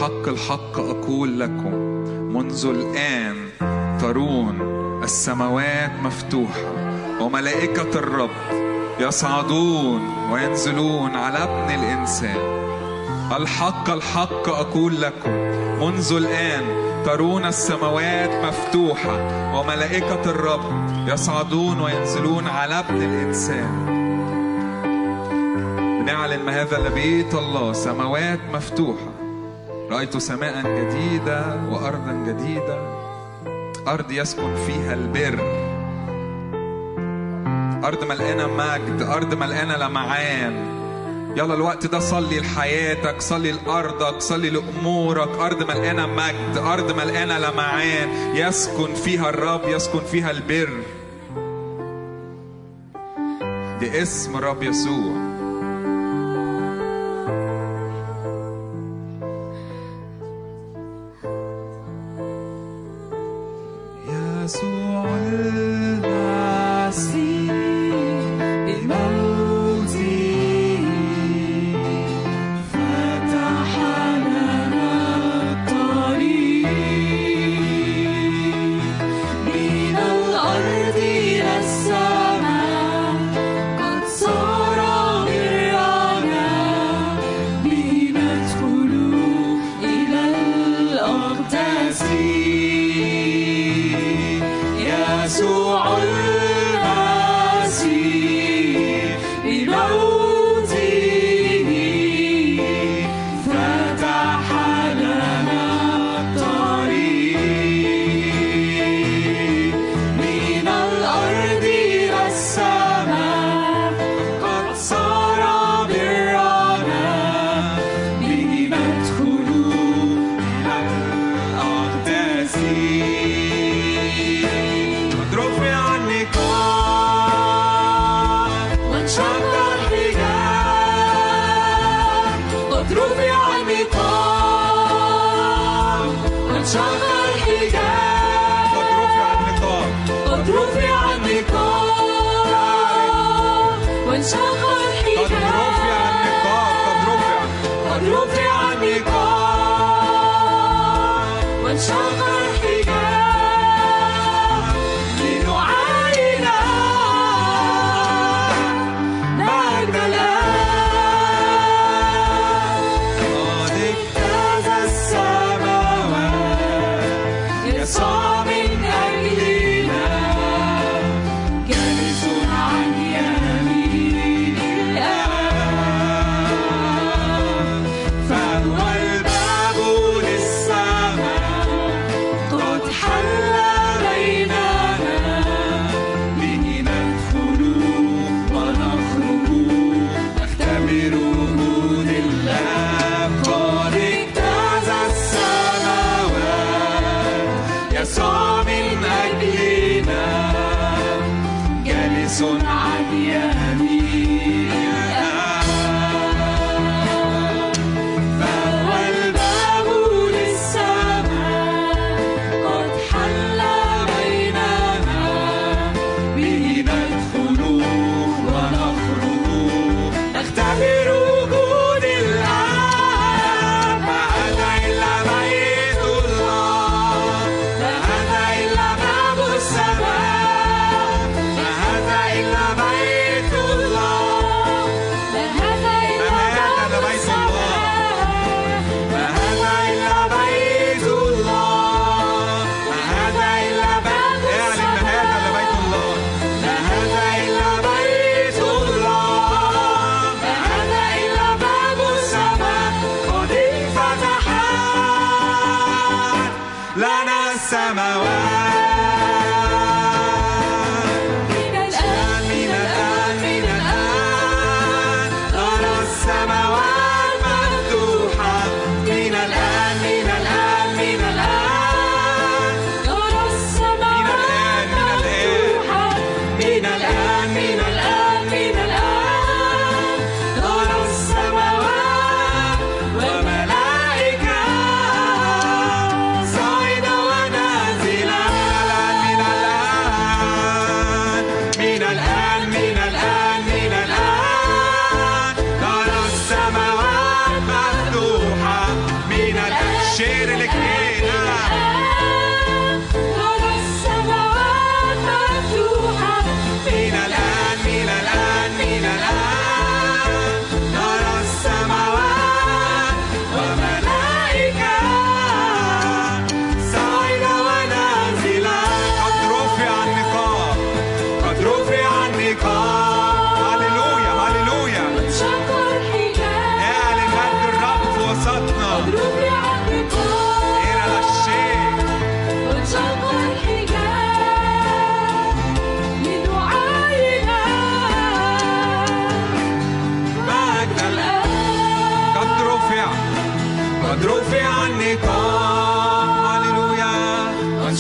حق الحق أقول لكم، منذ الآن ترون السماوات مفتوحة وملائكة الرب يصعدون وينزلون على ابن الإنسان. الحق الحق أقول لكم، منذ الآن ترون السماوات مفتوحة وملائكة الرب يصعدون وينزلون على ابن الإنسان. بنعلن ما هذا لبيت الله، سماوات مفتوحة رأيت سماء جديدة وأرضا جديدة، أرض يسكن فيها البر، أرض ملقانة مجد، أرض ملقانة لمعان. يلا الوقت ده صلي لحياتك، صلي لأرضك، صلي لأمورك. أرض ملقانة مجد، أرض ملقانة لمعان، يسكن فيها الرب، يسكن فيها البر. دي اسم الرب يسوع. يسوع المسيح المجدي فتح لنا الطريق من الأرض إلى السماء.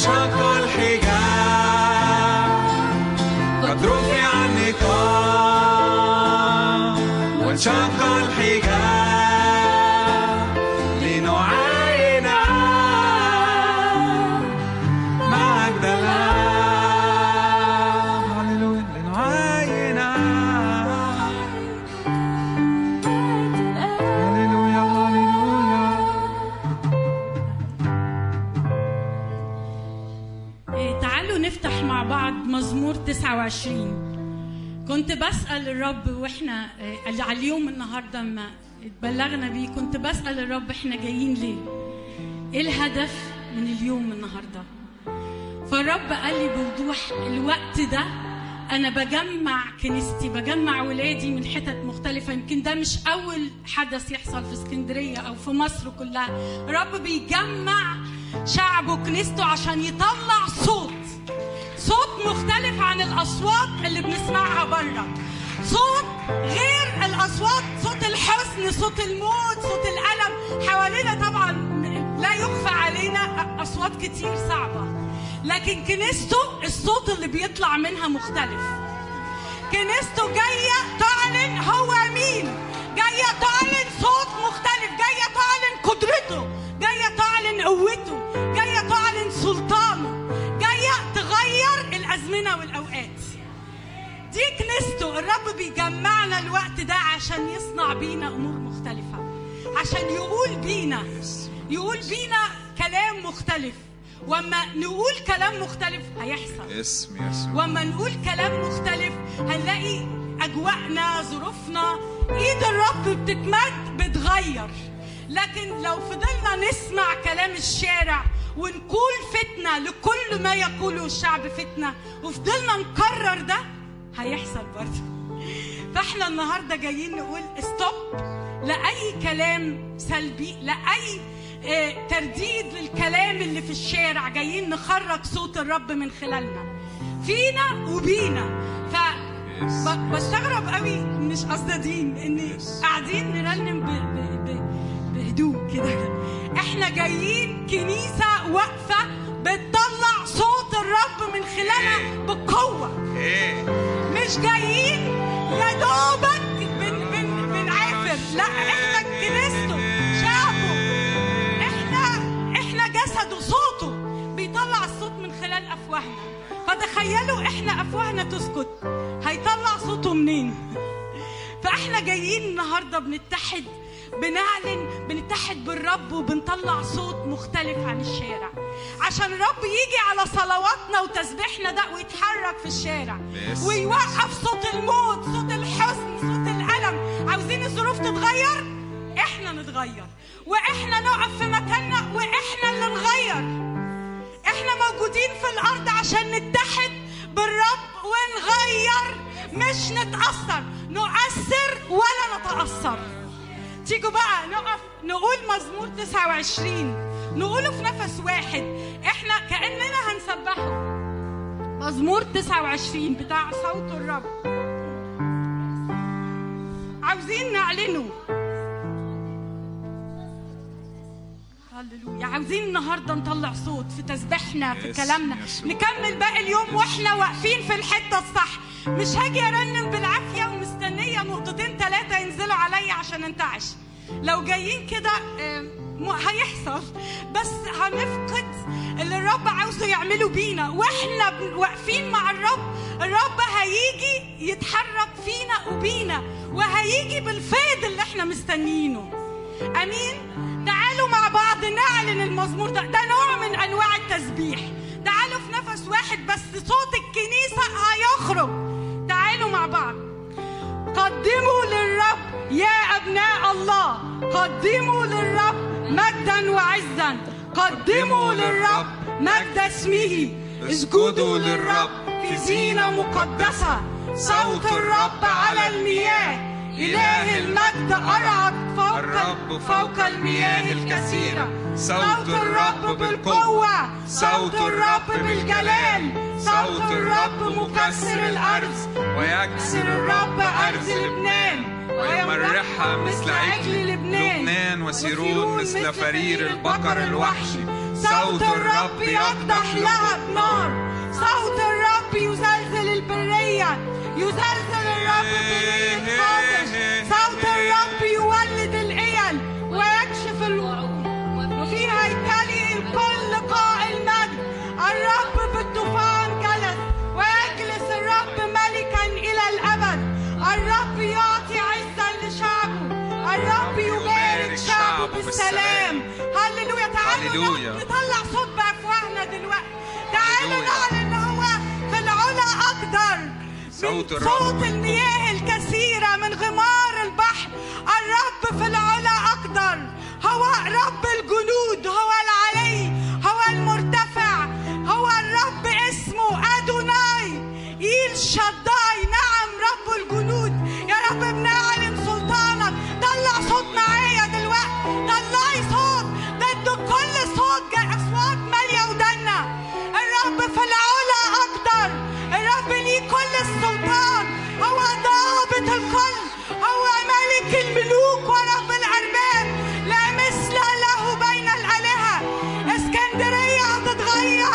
انشق الحجاب قد رفع النقاب وانشق الحجاب لنعاين معك دلال هللويا لنعاين هللويا هللويا تعالوا نفتح مع بعض مزمور تسعة وعشرين. كنت بسأل الرب وإحنا على اليوم النهاردة ما اتبلغنا بيه، كنت بسأل الرب إحنا جايين ليه؟ إيه الهدف من اليوم النهاردة؟ فالرب قال لي بوضوح الوقت ده أنا بجمع كنيستي، بجمع ولادي من حتت مختلفة. يمكن ده مش أول حدث يحصل في اسكندرية أو في مصر كلها، رب بيجمع شعبه وكنيسته عشان يطلع صوت صوت مختلف عن الأصوات اللي بنسمعها برا، صوت غير الأصوات، صوت الحزن، صوت الموت، صوت الألم حوالينا. طبعا لا يخفى علينا أصوات كتير صعبة، لكن كنيسته الصوت اللي بيطلع منها مختلف. كنيسته جاية تعلن هو مين، جاية تعلن صوت مختلف، جاية تعلن قدرته، جاية تعلن قوته، جاية تعلن سلطانه، تغير الأزمنة والأوقات. دي كنيسته، الرب بيجمعنا الوقت ده عشان يصنع بينا أمور مختلفة، عشان يقول بينا يقول بينا كلام مختلف. وما نقول كلام مختلف هيحصل، وما نقول كلام مختلف هنلاقي أجواءنا، ظروفنا، إيد الرب بتتمد بتغير. لكن لو فضلنا نسمع كلام الشارع ونقول فتنة لكل ما يقوله الشعب فتنة وفضلنا نكرر ده، هيحصل برضه. فاحنا النهاردة جايين نقول ستوب لأي كلام سلبي، لأي ترديد للكلام اللي في الشارع. جايين نخرج صوت الرب من خلالنا، فينا وبينا. فبستغرب قوي مش قصدين ان قاعدين نرنم بهدوء كده، احنا جايين كنيسة واقفة بتطلع صوت الرب من خلالها بقوة، مش جايين يا دوبك بن بن بنعافر، لا احنا كنيسته، شعبه، احنا احنا جسده، صوته بيطلع الصوت من خلال افواهنا. فتخيلوا احنا افواهنا تسكت، هيطلع صوته منين؟ فاحنا جايين النهاردة بنتحد، بنعلن، بنتحد بالرب وبنطلع صوت مختلف عن الشارع، عشان الرب يجي على صلواتنا وتسبيحنا ده ويتحرك في الشارع ويوقف صوت الموت، صوت الحزن، صوت الألم. عاوزين الظروف تتغير، احنا نتغير، واحنا نقف في مكاننا، واحنا اللي نغير. احنا موجودين في الأرض عشان نتحد بالرب ونغير، مش نتأثر، نؤثر ولا نتأثر. تيجوا بقى نقف نقول مزمور تسعة وعشرين، نقوله في نفس واحد، احنا كأننا هنسبحه. مزمور تسعة وعشرين بتاع صوت الرب عاوزين نعلنه. هللويا، عاوزين النهارده نطلع صوت في تسبيحنا، في كلامنا، نكمل باقي اليوم واحنا واقفين في الحته الصح. مش هاجي ارنم بالعافيه ومستنيه نقطتين ثلاثه ينزلوا عليا عشان انتعش. لو جايين كده هيحصل، بس هنفقد اللي الرب عاوزه يعمله بينا واحنا واقفين مع الرب. الرب هيجي يتحرك فينا وبينا، وهيجي بالفيض اللي احنا مستنيينه. امين. تعالوا مع بعض نعلن المزمور ده، ده نوع من انواع التسبيح. تعالوا في نفس واحد، بس صوت الكنيسة هيخرج. تعالوا مع بعض، قدموا للرب يا أبناء الله، قدموا للرب مجدا وعزا، قدموا للرب مجد اسمه، اسجدوا للرب في زينة مقدسة، صوت الرب على المياه، إله المجد أرعد فوق فوق المياه الكثيرة، صوت الرب بالقوة، صوت الرب بالجلال، صوت الرب مكسر الأرز، ويكسر الرب أرز لبنان ويمرحها مثل عجل لبنان، لبنان وسيرون مثل فرير البقر الوحشي، صوت الرب يقدح لهب نار. صوت الرب يزلزل البرية، يزلزل الرب برية خاطش. صوت الرب يولد العيال ويكشف الوعود، وفي هيكله الكل قائل مجد. الرب بالطوفان جلس، ويجلس الرب ملكا إلى الأبد. الرب يعطي عزا لشعبه، الرب يبارك شعبه بالسلام. هللويا. تعالوا نطلع صوت بأفواهنا دلوقتي، تعالوا نعلن إن هو في العلا أقدر صوت صوت المياه الكثيرة من غمار البحر. الرب في العلا أقدر، هو رب الجنود، هو العلي، هو المرتفع، هو الرب اسمه أدوناي إيل شداي. نعم رب الجنود. يا رب بنعلن سلطانك. طلع صوت معايا دلوقتي، طلعي صوت ضد كل صوت جاي أصوات مالية ودنا. الرب في العلا أقدر، الرب ليه كل السلطان، هو ضابط الكل، هو ملك الملوك ورب الأرباب، لا مثل له بين الآلهة. اسكندرية هتتغير،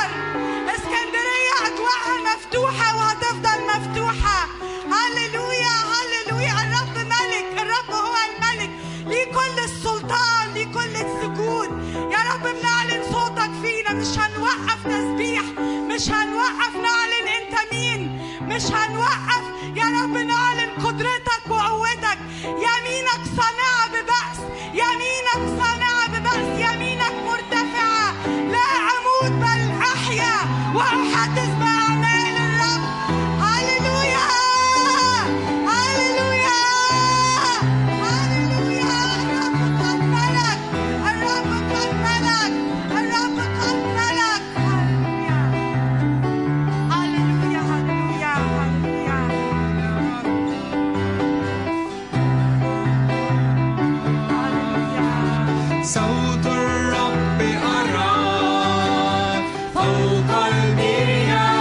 اسكندرية أجواءها مفتوحة وهتفضل مفتوحة. هللويا هللويا. الرب ملك، الرب هو الملك، ليه كل السلطان، ليه كل السجود. يا رب بنعلن صوتك فينا، مش هنوقف تسبيح، مش هنوقف نعلن انت مين، مش هنوقف. يا رب نعلن قدرتك وقوتك. يمينك صانعة ببأس، يمينك صانعة ببأس، يمينك مرتفعة لا أموت بل أحيا وأحدث بأعمال الرب. هللويا هللويا هللويا. الرب قد ملك، الرب قد ملك، الرب قد ملك. هللويا هللويا هللويا هللويا. صوت الرب أرى فوق المياه،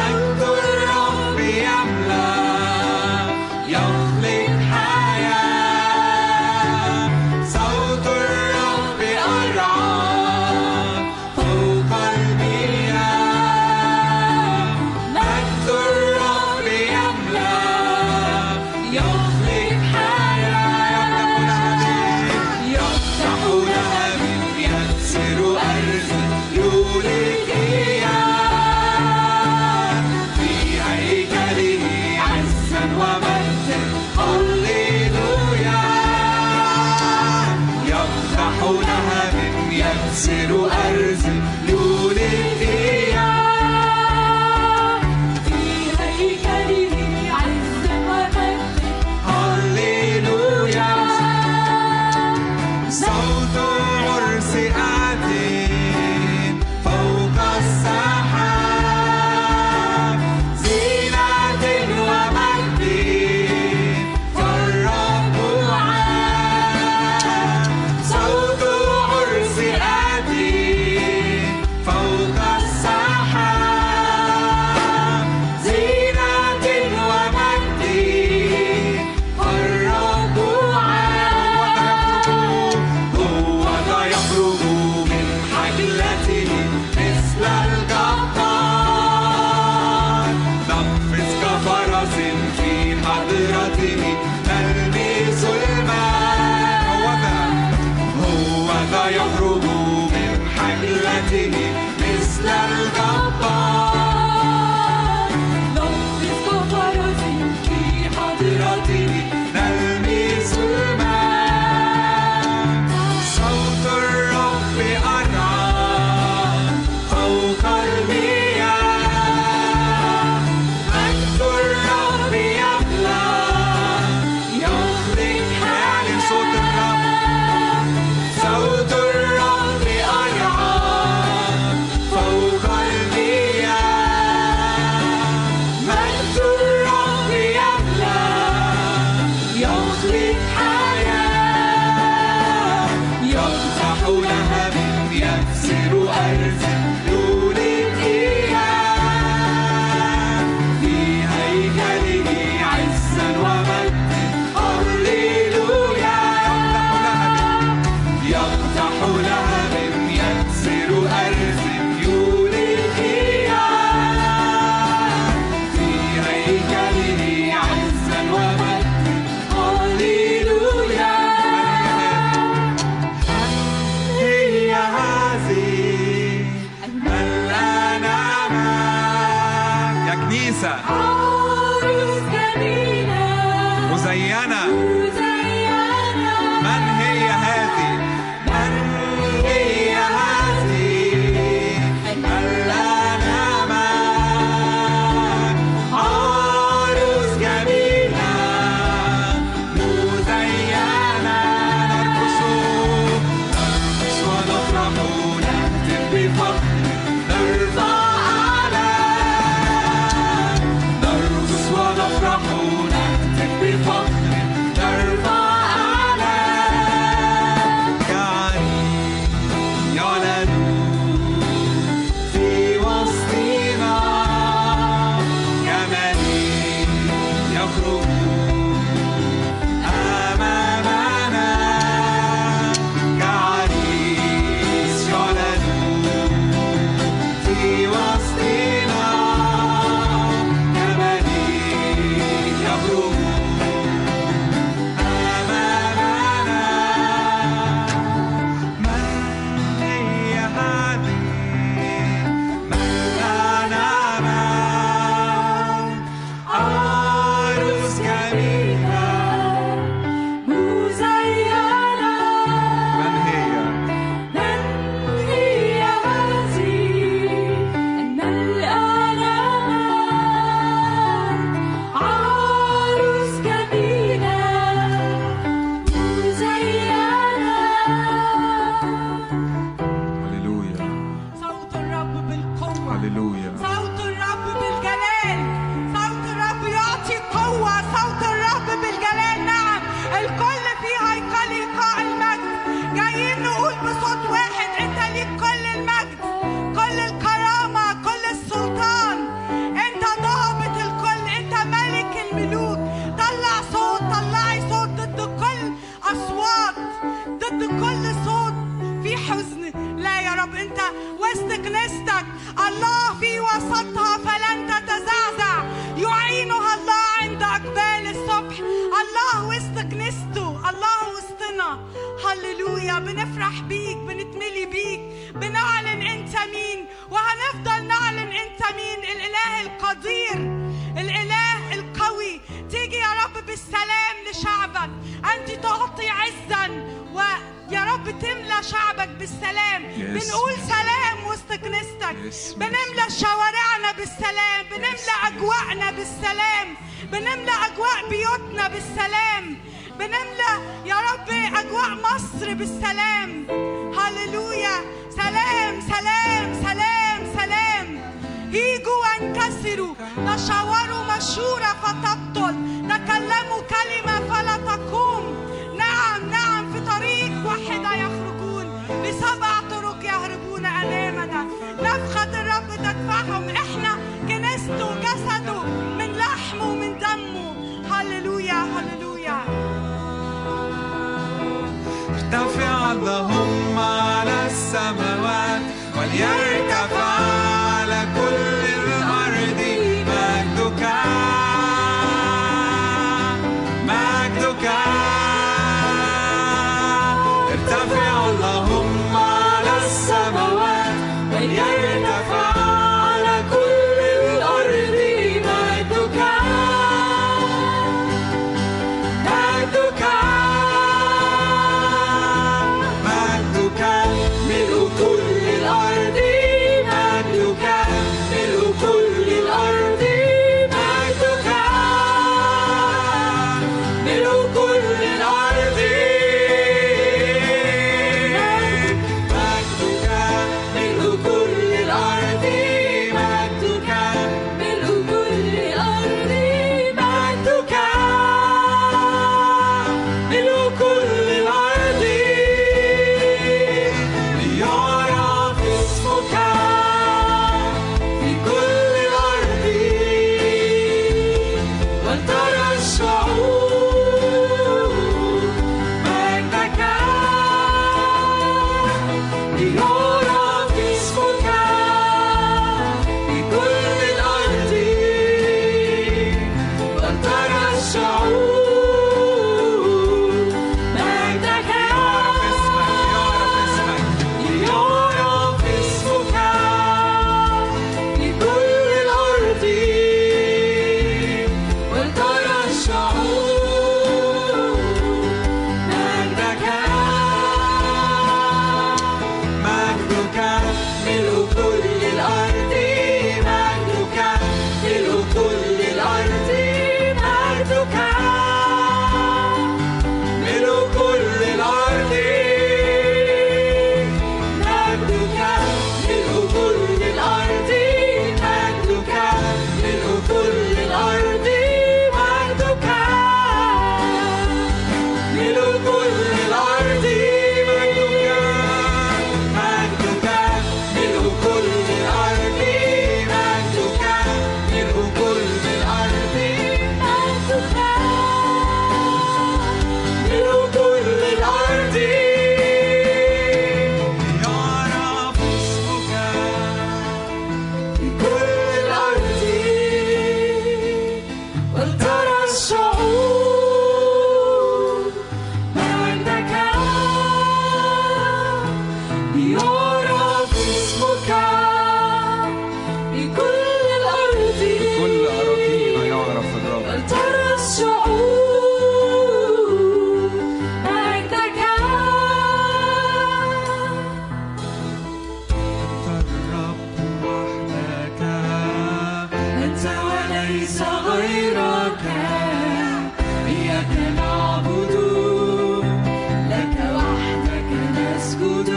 مجد الرب يملأ يخلق حياة. صوت الرب أرى فوق المياه، مجد الرب يملأ يخلق حياة. يفتح لهب، يكسر أرضا، يولد إياه. في هيكله عزا ومجدا، هللويا. يفتح لهب، يكسر أرضا، يولد إياه. في هيكله عزا ومجدا، هللويا. صوت العرس آت فوق السحاب، زينة ومجد فالرب عاد. صوت عرس آت فوق السحاب، زينة ومجد فالرب عاد. هو ذا يخرج من حجلته مثل الجبار، نقفز كفرس في حضرته نلمس الماء. هو ذا يخرج من حجلته مثل الجبار، نقفز كفرس في حضرته نلمس الماء. صوت الرب أرى فوق المياه، مجد الرب يملأ يخلق حياة. صوت الرب، صوت الرب أرى فوق المياه. ليس غيرك، إياك نعبد لك وحدك نسجد،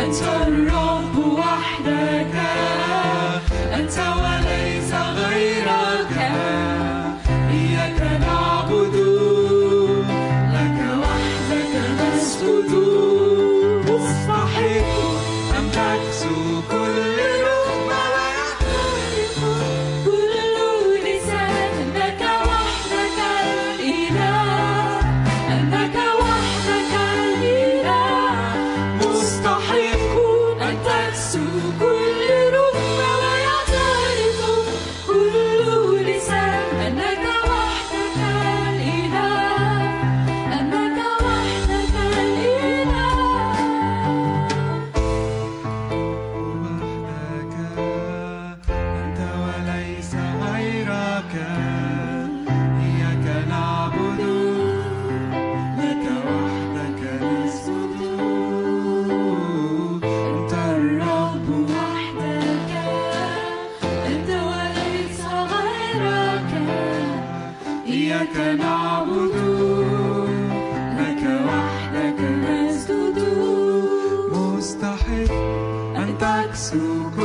أنت الرب وحدك، أنت وليس غيرك، إياك نعبد لك وحدك نسجد، مستحق أن تكسو كل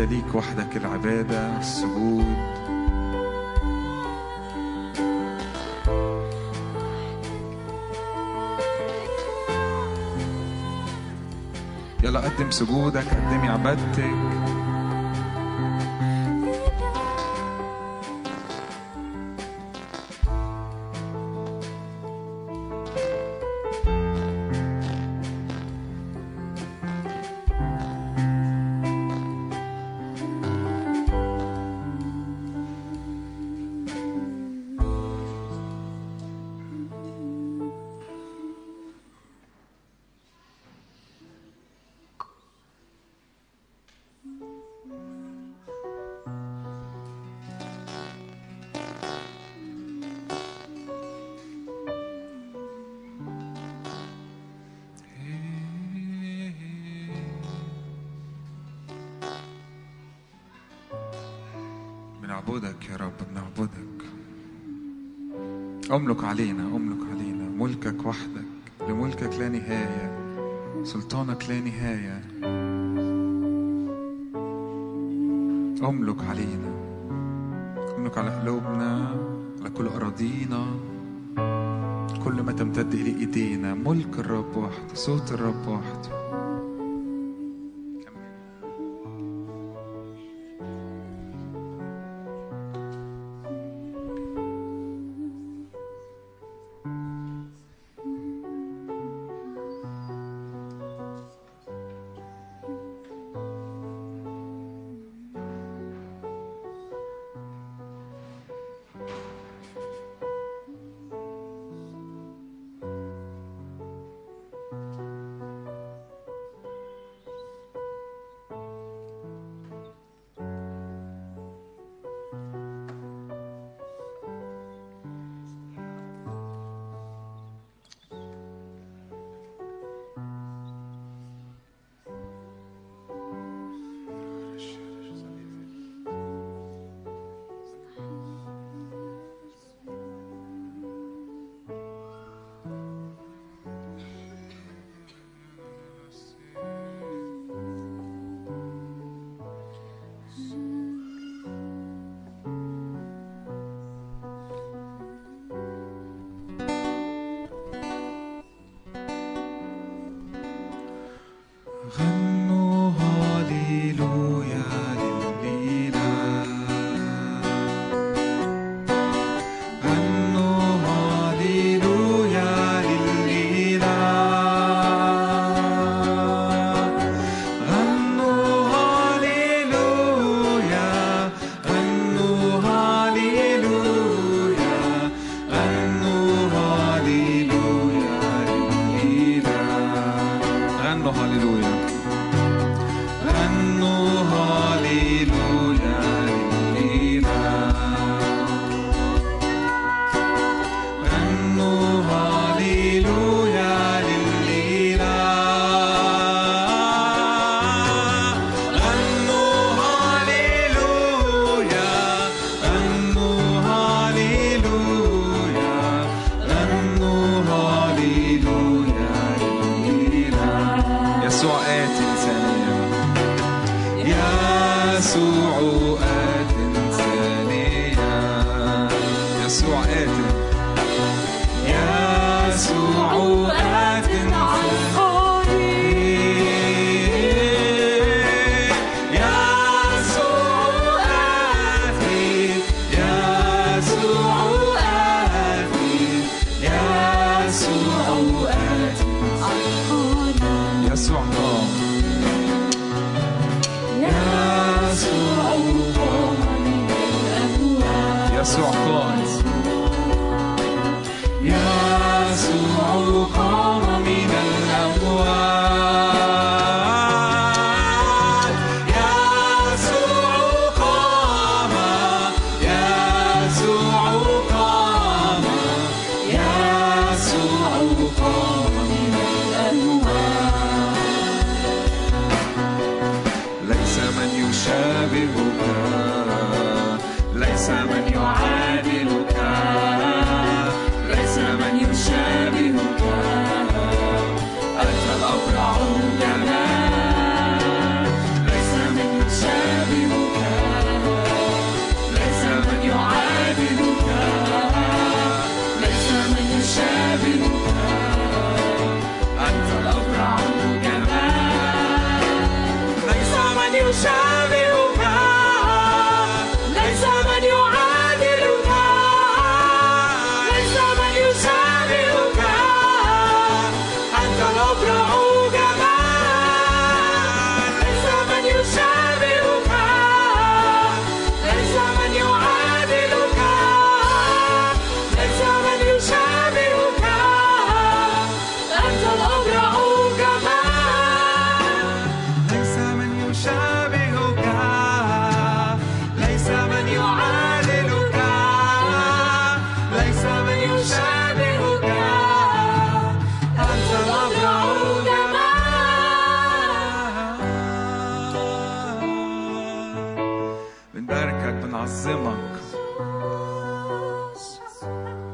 ليك وحدك العبادة السجود. يلا قدم سجودك، قدمي عبادتك. بنعبدك يا رب، بنعبدك. أملك علينا، أملك علينا، ملكك وحدك، لملكك لا نهاية، سلطانك لا نهاية. أملك علينا، أملك على قلوبنا، على كل أراضينا، كل ما تمتد إليه إيدينا. ملك الرب وحده، صوت الرب وحده. يسوع آت ثانية، يسوع آت، يسوع آت ثانية.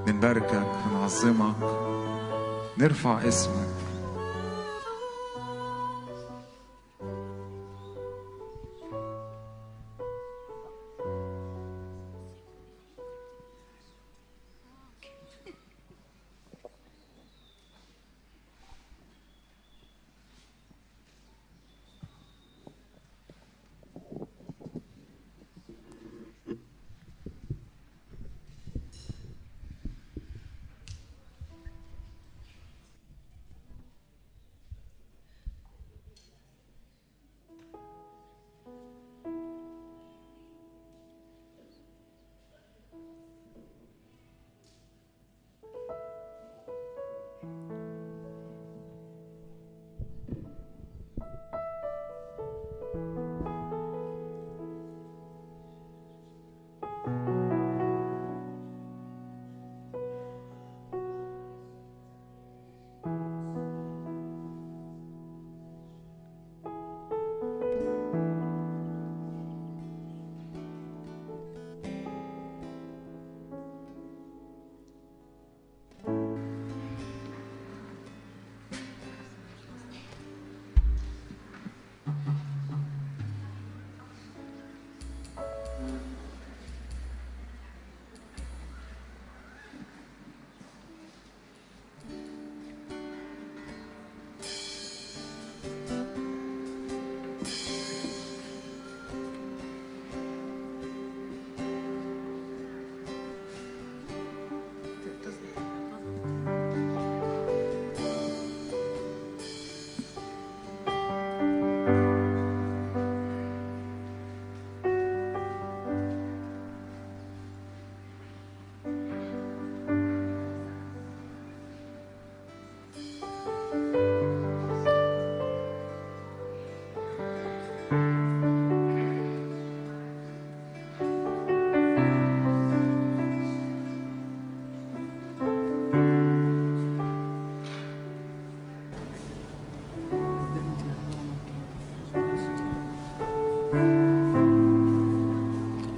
بنباركك، بنعظمك، نرفع اسمك.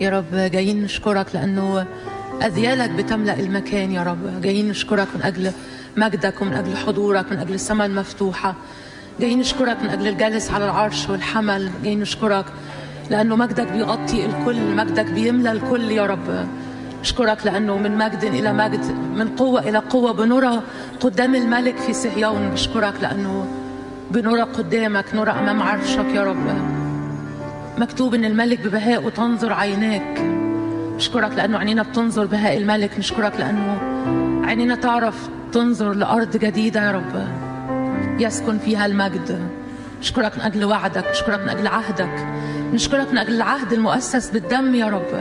يا رب جايين نشكرك لأنه أذيالك بتملأ المكان. يا رب جايين نشكرك من أجل مجدك ومن أجل حضورك، من أجل السماء المفتوحة. جايين نشكرك من أجل الجالس على العرش والحمل. جايين نشكرك لأنه مجدك بيغطي الكل، مجدك بيملى الكل يا رب. أشكرك لأنه من مجد إلى مجد، من قوة إلى قوة، بنرى قدام الملك في صهيون. أشكرك لأنه بنرى قدامك، نرى أمام عرشك يا رب. مكتوب إن الملك ببهاءه تنظر عيناك. أشكرك لأنه عينينا بتنظر بهاء الملك. نشكرك لأنه عينينا تعرف تنظر لأرض جديدة يا رب يسكن فيها المجد. نشكرك من أجل وعدك، نشكرك من أجل عهدك، نشكرك من أجل العهد المؤسس بالدم يا رب،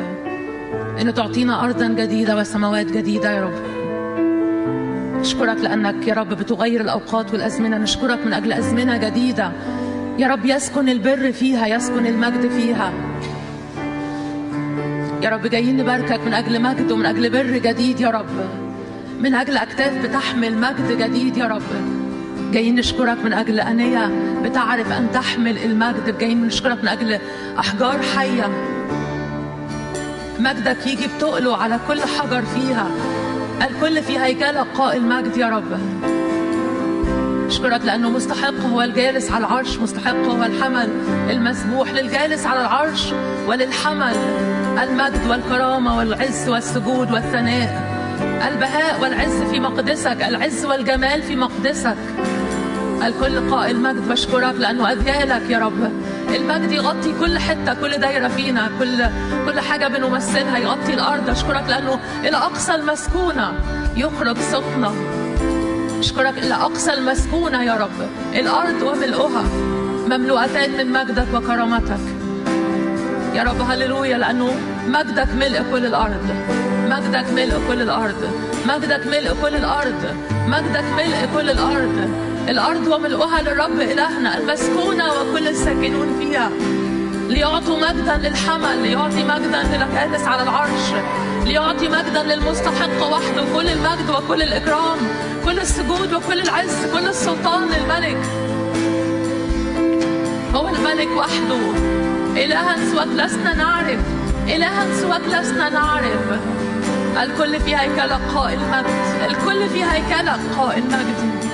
إنه تعطينا أرضا جديدة وسماوات جديدة يا رب. نشكرك لأنك يا رب بتغير الأوقات والأزمنة. نشكرك من أجل أزمنة جديدة يا رب يسكن البر فيها، يسكن المجد فيها يا رب. جايين نباركك من أجل مجد ومن أجل بر جديد يا رب، من أجل أكتاف بتحمل مجد جديد يا رب. جايين نشكرك من أجل أنية بتعرف أن تحمل المجد. جايين نشكرك من أجل أحجار حية، مجدك يجي بتقله على كل حجر فيها، الكل في هيكلك قائل مجد يا رب. نشكرك لأنه مستحق هو الجالس على العرش، مستحق هو الحمل المسبوح. للجالس على العرش وللحمل المجد والكرامة والعز والسجود والثناء، البهاء والعز في مقدسك، العز والجمال في مقدسك، الكل قائل مجد. بشكرك لأنه أذيالك يا رب المجد يغطي كل حتة، كل دايرة فينا، كل كل حاجة بنمثلها يغطي الأرض. أشكرك لأنه إلى أقصى المسكونة يخرج صوتنا. أشكرك إلى أقصى المسكونة يا رب، الأرض وملؤها مملوءتان من مجدك وكرامتك يا رب. هللويا، لأنه مجدك ملء كل الأرض، مجدك ملء كل الأرض، مجدك ملء كل الأرض، مجدك ملء كل الأرض. الأرض وملؤها للرب إلهنا، المسكونة وكل الساكنون فيها، ليعطوا مجدا للحمل، ليعطي مجدا للجالس على العرش، ليعطي مجدا للمستحق وحده كل المجد وكل الإكرام، كل السجود وكل العز، كل السلطان للملك. هو الملك وحده، إلها سواك لسنا نعرف، إلها سواك لسنا نعرف. الكل في هيكلك قائل مجد، الكل في هيكلك قائل مجد.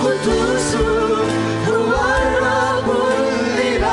قدوس هو الرب لنا.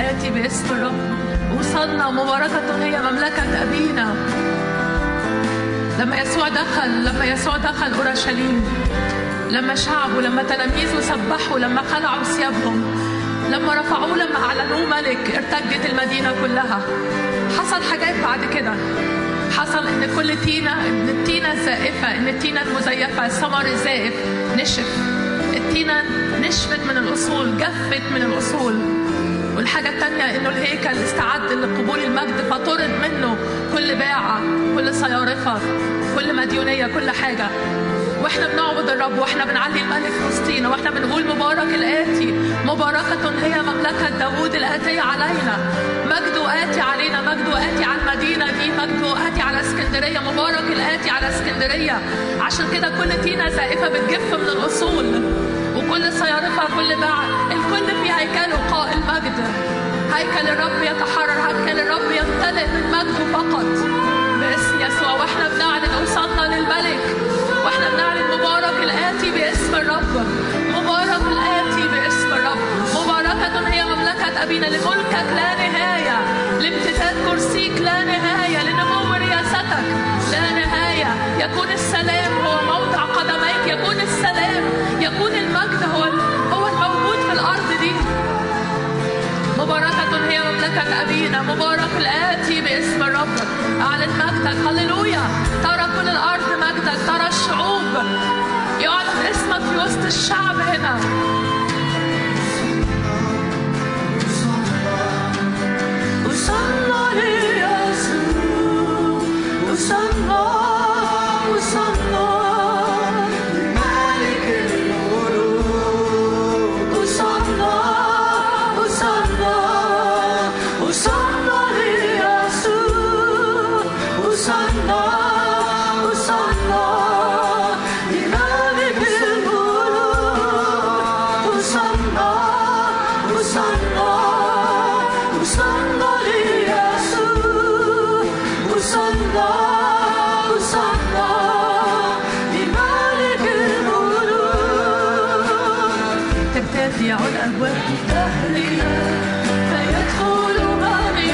الآتي باسم الرب. وصلنا ومباركة هي مملكة أبينا. لما يسوع دخل لما يسوع دخل أورشليم، لما شعبه، لما تلاميذه سبحوا، لما خلعوا ثيابهم، لما رفعوه، لما أعلنوه ملك، ارتجت المدينة كلها. حصل حاجات بعد كده، حصل إن كل تينة، إن التينة الزائفة، إن التينة المزيفة، الثمر الزائف نشف، التينة نشفت من الأصول، جفت من الأصول. والحاجة التانية إنه الهيكل استعد لقبول المجد، فطرد منه كل باعة، كل صيارفة، كل مديونية، كل حاجة. واحنا بنعبد الرب، واحنا بنعلي الملك في وسطينا، واحنا بنقول مبارك الآتي، مباركة هي مملكة داوود الآتية علينا. مجده آتي علينا، مجده آتي على المدينة دي، مجده آتي على اسكندرية، مبارك الآتي على اسكندرية. عشان كده كل تينة زائفة بتجف من الأصول، وكل صيارفة، كل باع، الكل في هيكله قائل مجد. هيكل الرب يتحرر، هيكل الرب يمتلئ من مجده فقط باسم يسوع. واحنا بنعلن وصلنا للملك، واحنا بنعلن مبارك الآتي باسم الرب، مبارك الآتي باسم الرب. مباركة هي مملكة أبينا، لملكك لا نهاية، لامتداد كرسيك لا نهاية، لنمو رياستك لا نهاية. يكون السلام هو موضع قدميك، يكون السلام، يكون المجد هو هو الموجود في الأرض دي. مباركة هي مملكة أبينا، مبارك الآتي باسم الرب. أعلن مجدك، هللويا. ترى كل الأرض مجدك، ترى الشعوب، يعلن اسمك في وسط الشعب هنا. وصلنا ليسوع، وصلنا وصلنا ترتفع الأبواب الدهرية، فيدخل ملك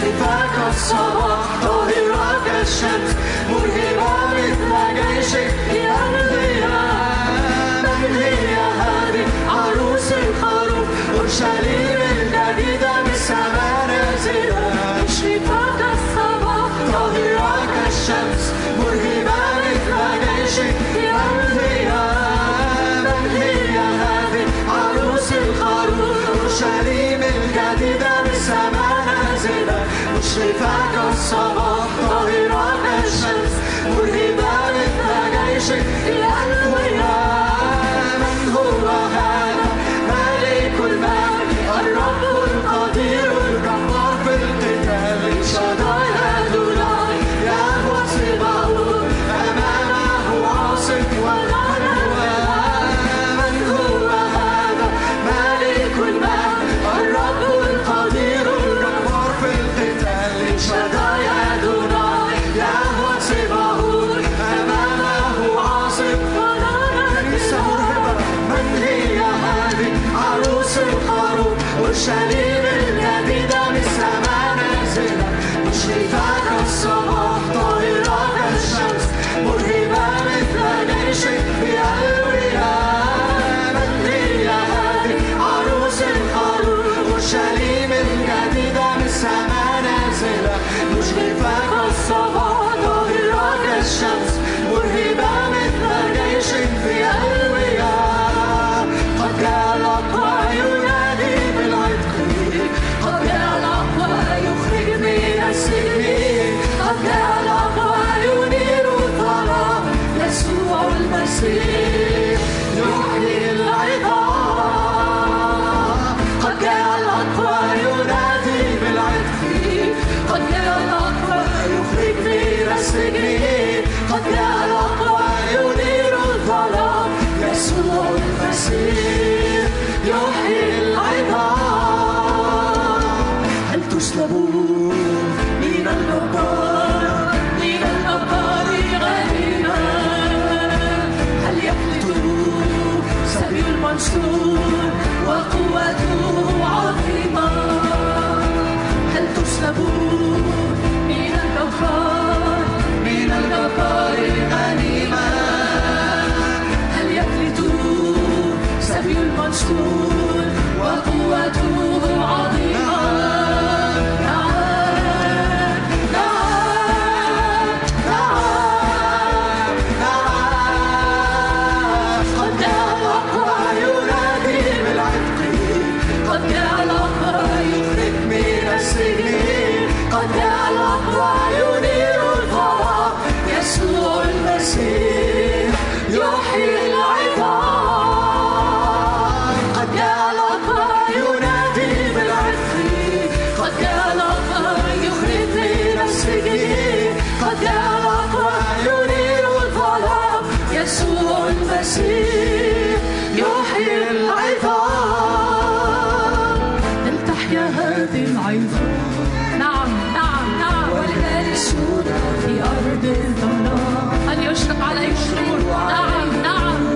شفاك الصباح طاهرة الشمس مرهبة مثل جيشك الأنبياء. من هو هذا ملك المجد الرب القدير الجبار في القتال الشدائد هذولاي يهوى صباؤه أمامه عاصف ونهر الولاء. من هو هذا ملك المجد الرب القدير الجبار في القتال شدائد أدوناي يهوى صباؤه أمامه عاصف ونهر الولاء. من هي هذه عروس الخروف والشرير الذي من السماء نازلة مشرفة الصباح طاهرة الشمس مرهبة مثل جيشك الأنبياء. من هي هذه عروس الخروف والشرير الذي من السماء مشرفة الصباح طاهرة الشمس مرهبة مثل جيشك في ألوية. قد جاء الأقوى ينادي بالعتق، قد جاء الأقوى يخرج من السجين، قد جاء الأقوى ينير الظلام يسوع المسيح يحيي العظام. قد جاء الأقوى ينادي بالعتق، قد جاء الأقوى يخرج من السجين، قد جاء الأقوى ينير الظلام يسوع المسيح يحيي العظام. هل تسلبون من النبار، من النبار غنيما؟ هل يفلتوا سبيل المنصور وقوته عظيمة؟ تسلبون من الجبار، من الجبار غنيما؟ هل يفلتوا سبي المنصور وقوته عظيمة؟ نعم نعم نعم نعم. قد جاء الأقوى ينادي بالعتق، قد جاء الأقوى يخرج من السجين، قد جاء الأقوى ينير الظلام يسوع المسيح يحيي العظام. قد جاء الأقوى ينادي بالعتق، قد جاء الأقوى يخرج من السجين، قد جاء الأقوى ينير الظلام يسوع المسيح يحيي العظام. هل تحيا هذه العظام؟ في أرض الظلام هل يشرق على النور؟ نعم نعم.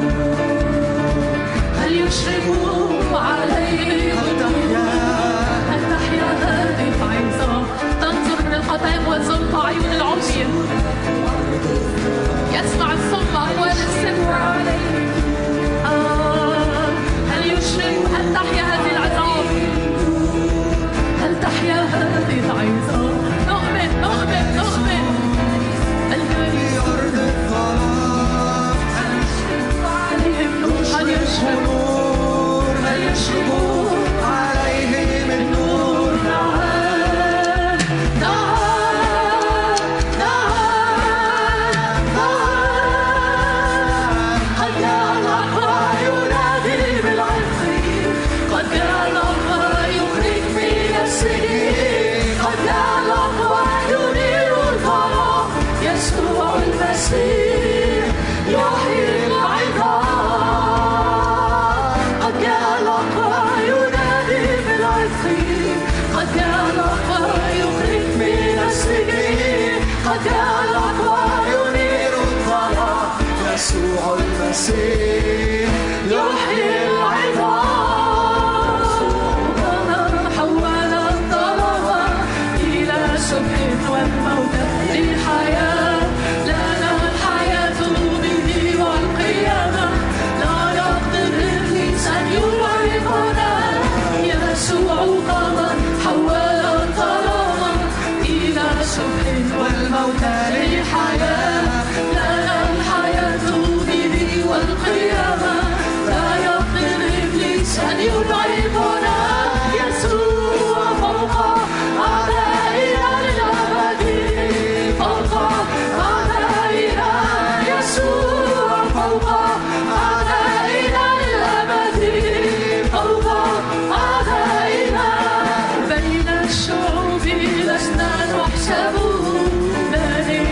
يسوع المسيح يحيي العظام، قد جاء الأقوى ينادي بالعظيم، قد جاء الأقوى يخرج من السجين، قد جاء الأقوى ينير الظلام، يسوع المسيح يحيي العظام. لسنا نحسب بل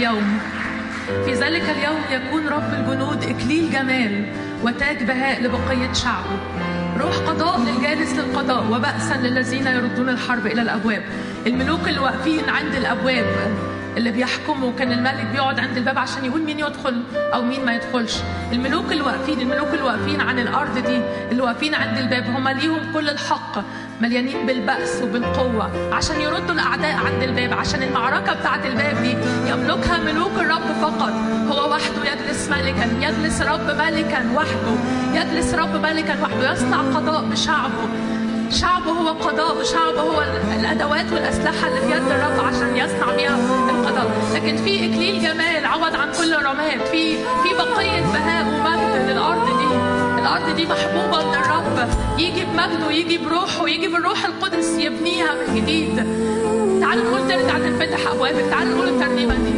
اليوم. في ذلك اليوم يكون رب الجنود إكليل جمال وتاج بهاء لبقية شعبه، روح قضاء للجالس للقضاء وبأسا للذين يردون الحرب إلى الأبواب. الملوك اللي واقفين عند الأبواب اللي بيحكموا، كان الملك بيقعد عند الباب عشان يقول مين يدخل او مين ما يدخلش. الملوك اللي واقفين الملوك اللي واقفين عن الارض دي، اللي واقفين عند الباب، هم ليهم كل الحق، مليانين بالبأس وبالقوة عشان يردوا الأعداء عند الباب، عشان المعركة بتاعت الباب دي يملكها ملوك الرب فقط. هو وحده يجلس ملكا، يجلس رب ملكا وحده، يجلس رب ملكا وحده، يصنع قضاء بشعبه. شعبه هو قضاء، شعبه هو الأدوات والأسلحة اللي في يد الرب عشان يصنع بيها القضاء. لكن في إكليل جمال عوض عن كل رماد، في في بقية بهاء ومجد للأرض دي. الأرض دي محبوبة من الرب، يجي بمجده، يجي بروحه، يجي بالروح القدس يبنيها من جديد. تعالوا نقول ترجع تنفتح أبوابك، تعالوا نقول الترنيمة دي،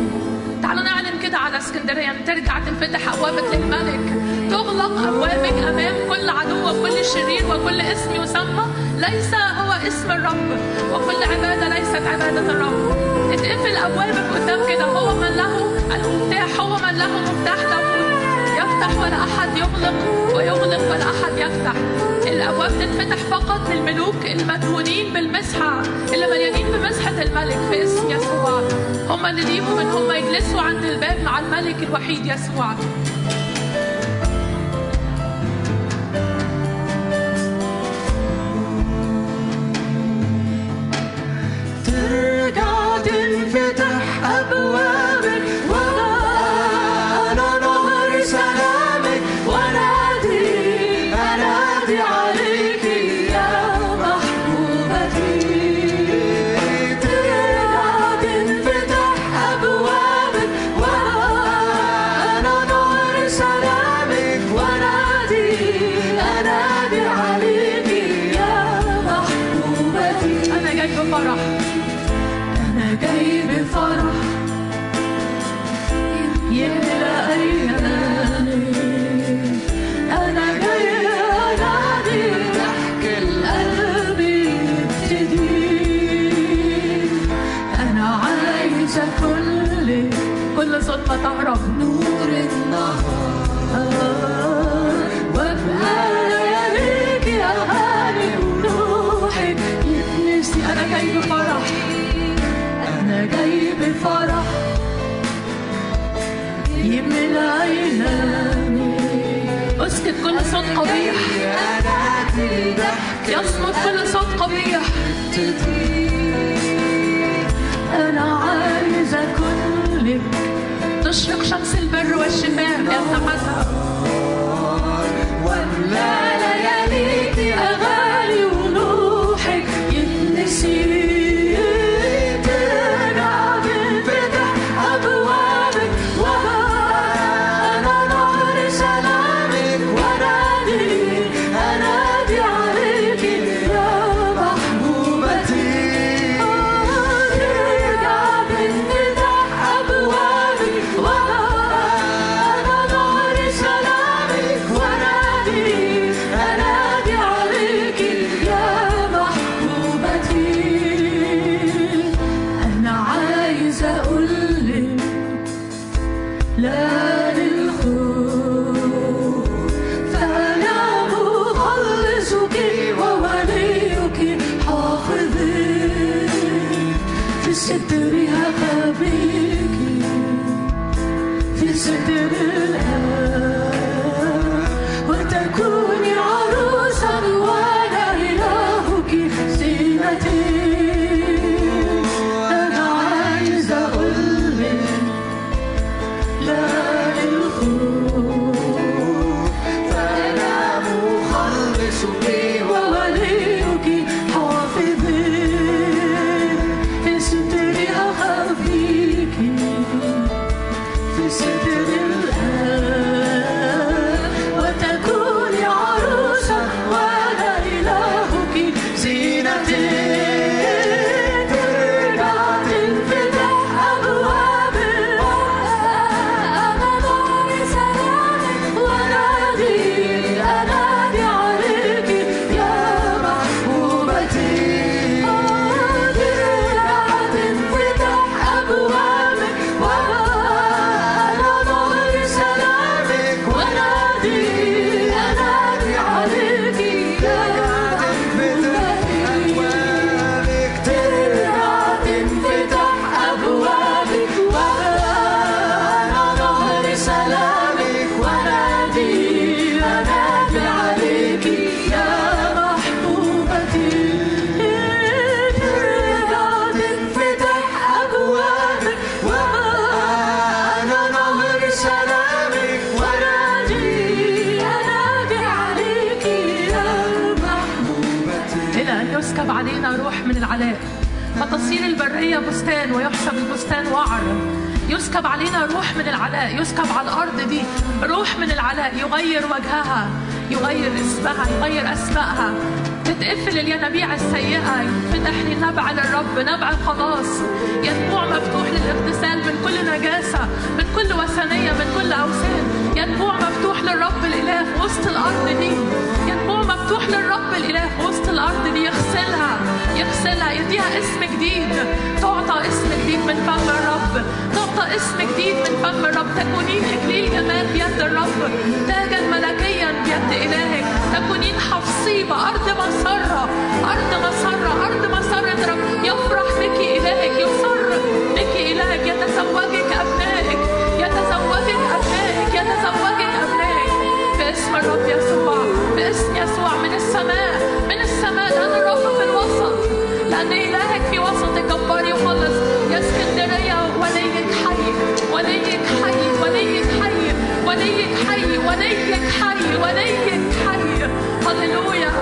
تعالوا نعلن كده على اسكندرية، ترجع تنفتح أبوابك للملك، تغلق أبوابك أمام كل عدو وكل شرير وكل اسم يسمى ليس هو اسم الرب وكل عبادة ليست عبادة الرب. اتقفل أبوابك قدام كده، هو من له المفتاح، هو من له مفتاح داوود، يفتح ولا أحد يغلق ويغلق ولا أحد يفتح. الأبواب تتفتح فقط للملوك المدهونين بالمسحة، اللي مليانين بمسحة الملك في اسم يسوع، هم اللي ليهم إن هم يجلسوا عند الباب مع الملك الوحيد يسوع. تهرب نور النهار وفي لياليك يا غالي وروحك يتنسي. أنا جاي بفرح، أنا جاي بفرح يملى عيناني. اسكت كل صوت قبيح، يصمت كل صوت قبيح. أنا عايزة كلك تشرق شمس البر والشفاء يتحدث ولا لياليك أغالي ونوحك يتنسي. Thank you. تكسب علينا روح من العلاء، فتصير البرية بستان ويحسب البستان وعر. يسكب علينا روح من العلاء، يسكب على الأرض دي روح من العلاء، يغير وجهها، يغير اسمها، يغير أسمائها. تتقفل الينابيع السيئة، يفتح لي نبع للرب، نبع الخلاص، ينبوع مفتوح للاغتسال من كل نجاسة، من كل وثنية، من كل أوثان. ينبوع مفتوح للرب الإله في وسط الأرض دي، ينبوع مفتوح للرب الإله في وسط الأرض دي، يغسلها يغسلها يديها اسم جديد، تعطى اسم جديد من فم الرب، تعطى اسم جديد من فم الرب. تكونين إكليل جمال بيد الرب، تاجا ملكيا بيد إلهك، تكونين حفصيبة، أرض مسرة، أرض مسرة، أرض مسرة رب. يفرح بك إلهك، يسر بك إلهك، يتزوجك أبنائك، يتزوجك أبنائك، يتزوجك أبنائك باسم الرب يسوع، باسم يسوع. من السماء، من السماء، لأن الرب في الوسط، لأن إلهك في وسط الجبار يخلص. يا اسكندرية وليك حي، وليك حي، وليك حي، وليك حي، وليك حي، وليك حي. هللويا.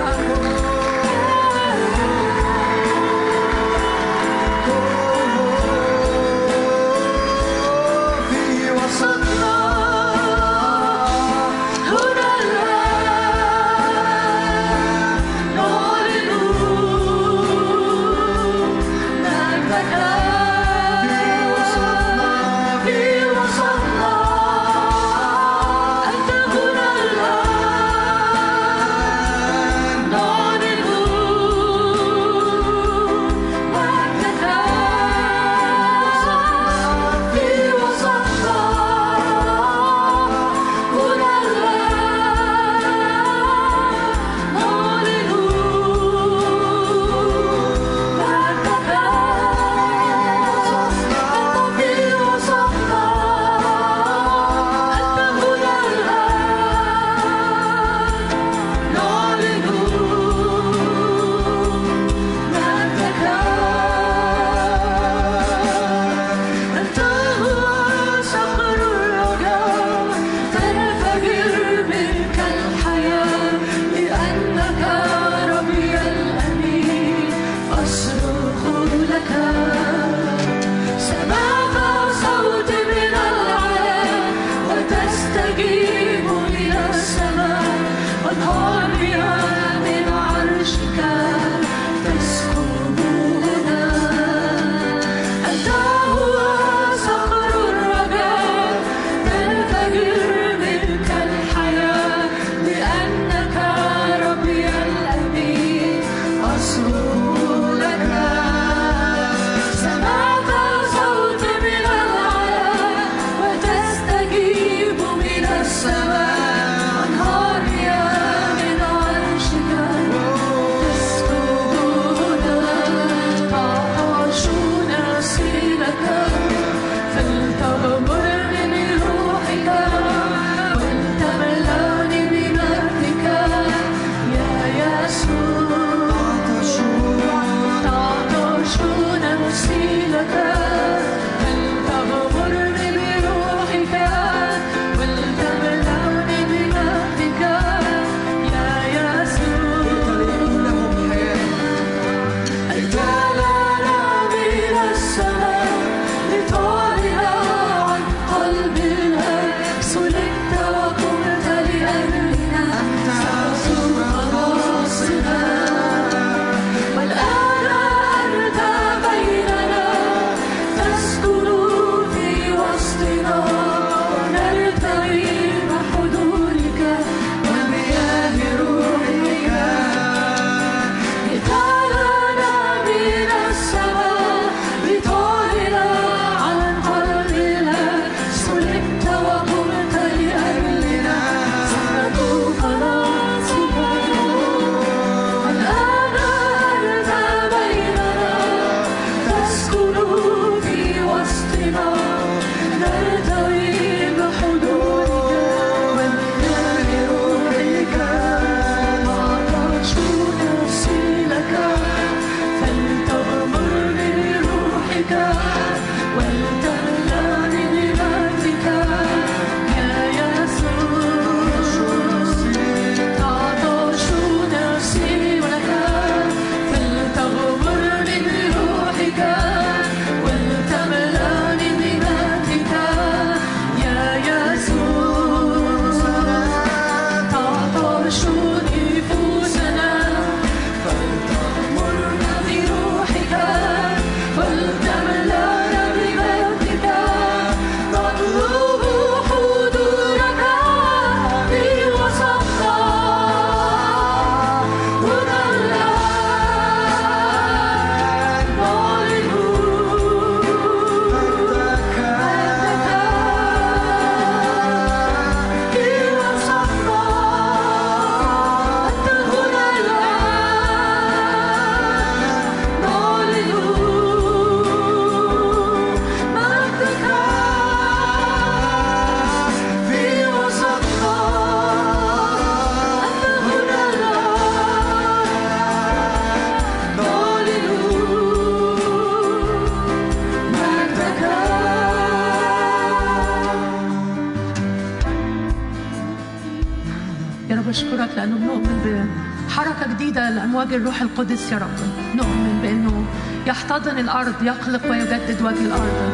نؤمن بحركة جديدة لأمواج الروح القدس يا رب. نؤمن بأنه يحتضن الأرض، يقلق ويجدد وجه الأرض.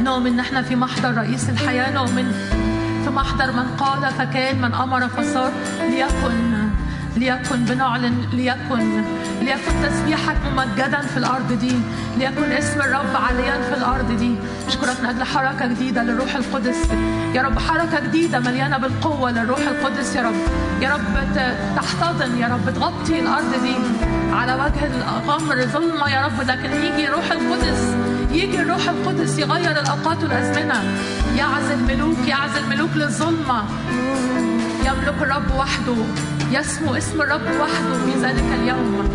نؤمن إن احنا في محضر رئيس الحياة، نؤمن في محضر من قال فكان، من أمر فصار. ليكن ليكن بنعلن، ليكن ليكن تسبيحك ممجدا في الأرض دي، ليكن اسم الرب عاليا في الأرض دي. أشكرك من أجل حركة جديدة للروح القدس يا رب، حركة جديدة مليانة بالقوة للروح القدس يا رب. يا رب تحتضن، يا رب تغطي الأرض دي على وجه الغمر ظلمة يا رب، لكن يجي روح القدس، يجي الروح القدس يغير الأوقات والأزمنة، يعزل ملوك، يعزل ملوك للظلمة. يملك الرب وحده، يسمو اسم الرب وحده في ذلك اليوم.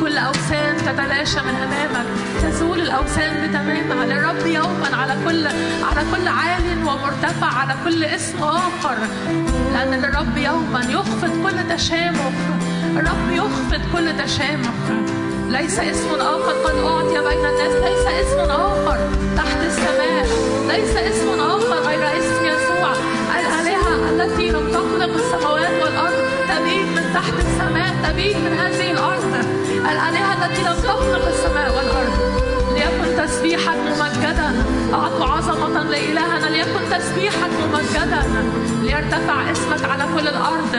كل أوثان تتلاشى من أمامك، تزول الأوثان بتمامها للرب يوما على كل على كل عال ومرتفع، على كل اسم آخر، لأن للرب يوما يخفض كل تشامخ. الرب يخفض كل تشامخ. ليس اسم آخر قد أعطي بين الناس، ليس اسم آخر تحت السماء، ليس اسم آخر غير اسم يسوع. الآلهة التي تقلق السماوات والأرض تبيد من تحت السماء، تبيد من هذه الأرض. الآلهة التي تقلق السماء والأرض. ليكن تسبيحك ممجدا، أعطوا عظمة لإلهنا. ليكن تسبيحك ممجدا، ليرتفع اسمك على كل الأرض،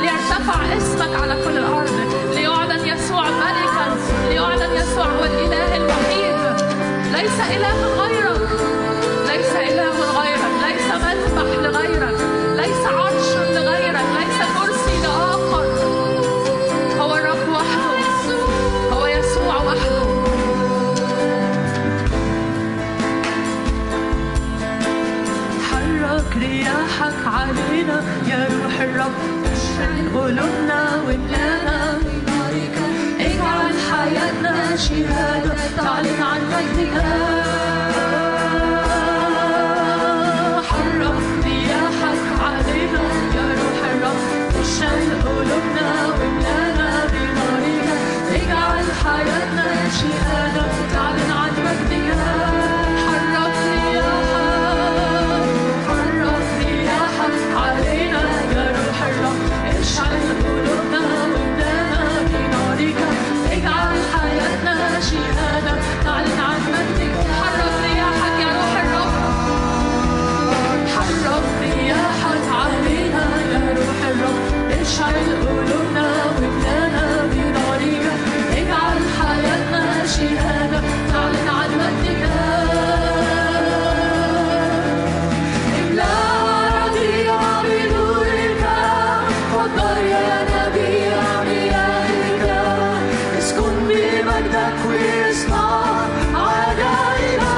ليرتفع اسمك على كل الأرض، ليعلن يسوع ملكا، ليعلن يسوع هو الإله الوحيد، ليس إله غيرك، ليس إله غيرك، ليس مذبح لغيرك، ليس عرش لغيرك، ليس كرسي لآخر. هو الرب وحده، هو يسوع وحده. رياحك علينا يا روح الرب، اشعل قلوبنا واملانا بنارك، اجعل حياتنا شهادة تعلن عن مجدك. حرك رياحك علينا يا روح الرب، اشعل قلوبنا واملانا بنارك، اجعل حياتنا شهادة تعلن عن مجدك. اشعل قلوبنا وابنانا بنارك، اجعل حياتنا شهادة تعلن عن مجدك. املا أرضي بنورك، وطهر يا نبي عريانك، اسكن بمجدك واصنع عجائبا.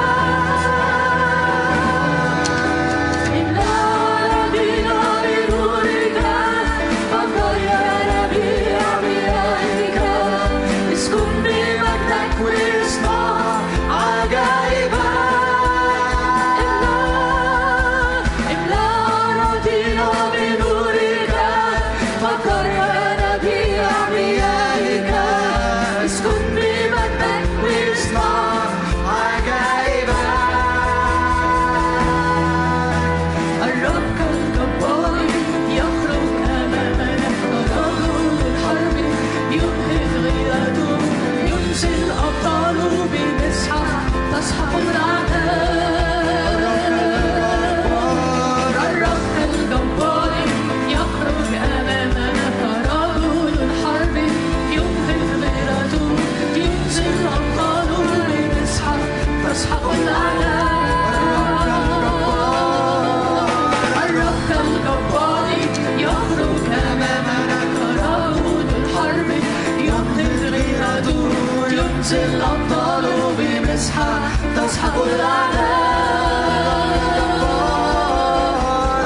الأبطال بمسحة تسحق الأعداء.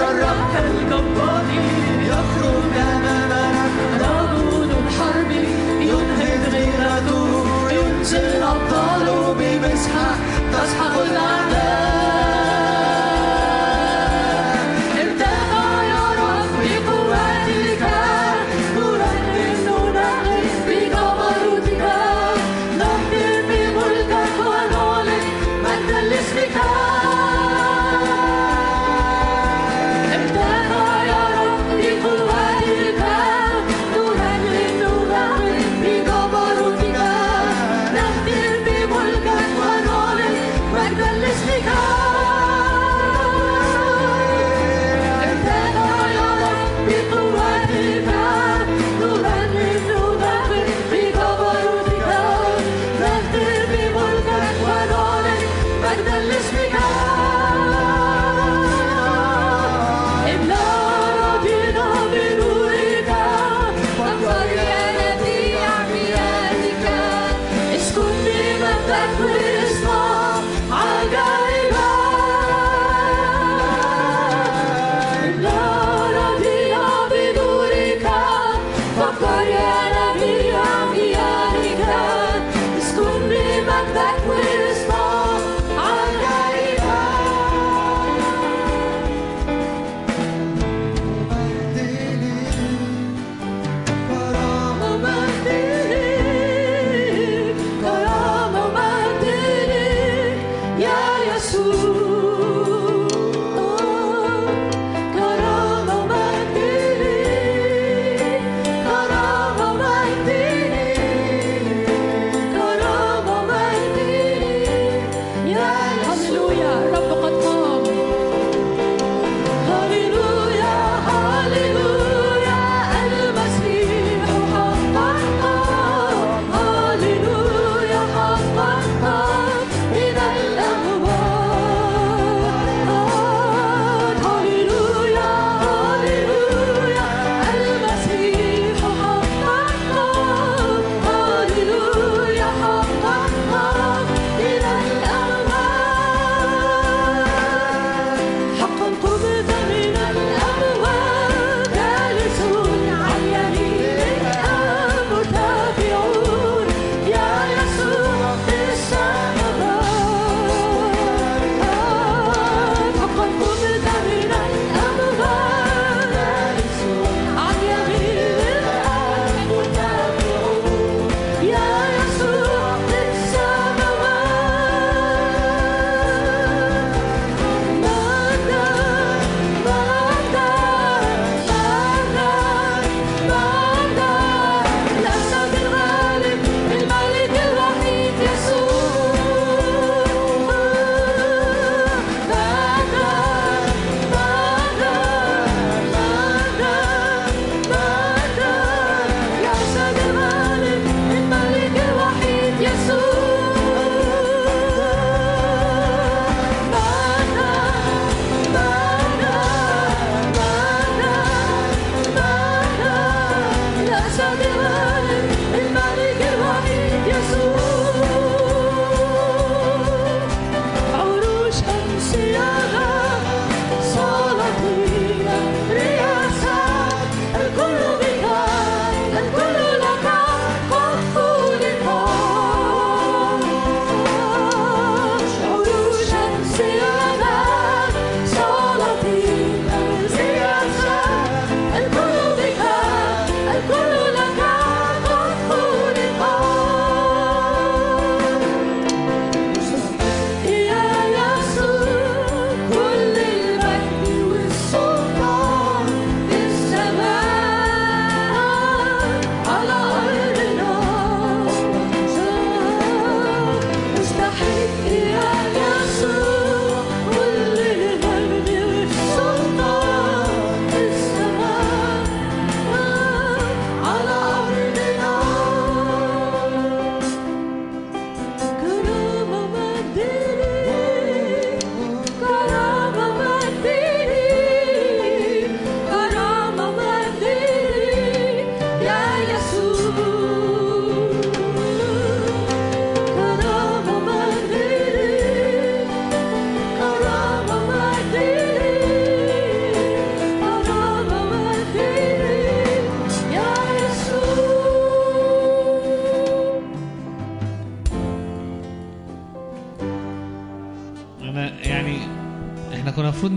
الرب كالجبار يخرج أمامنا، رجل الحرب ينهض غير عدو، ينزل الأبطال بمسحة تسحق الأعداء. Because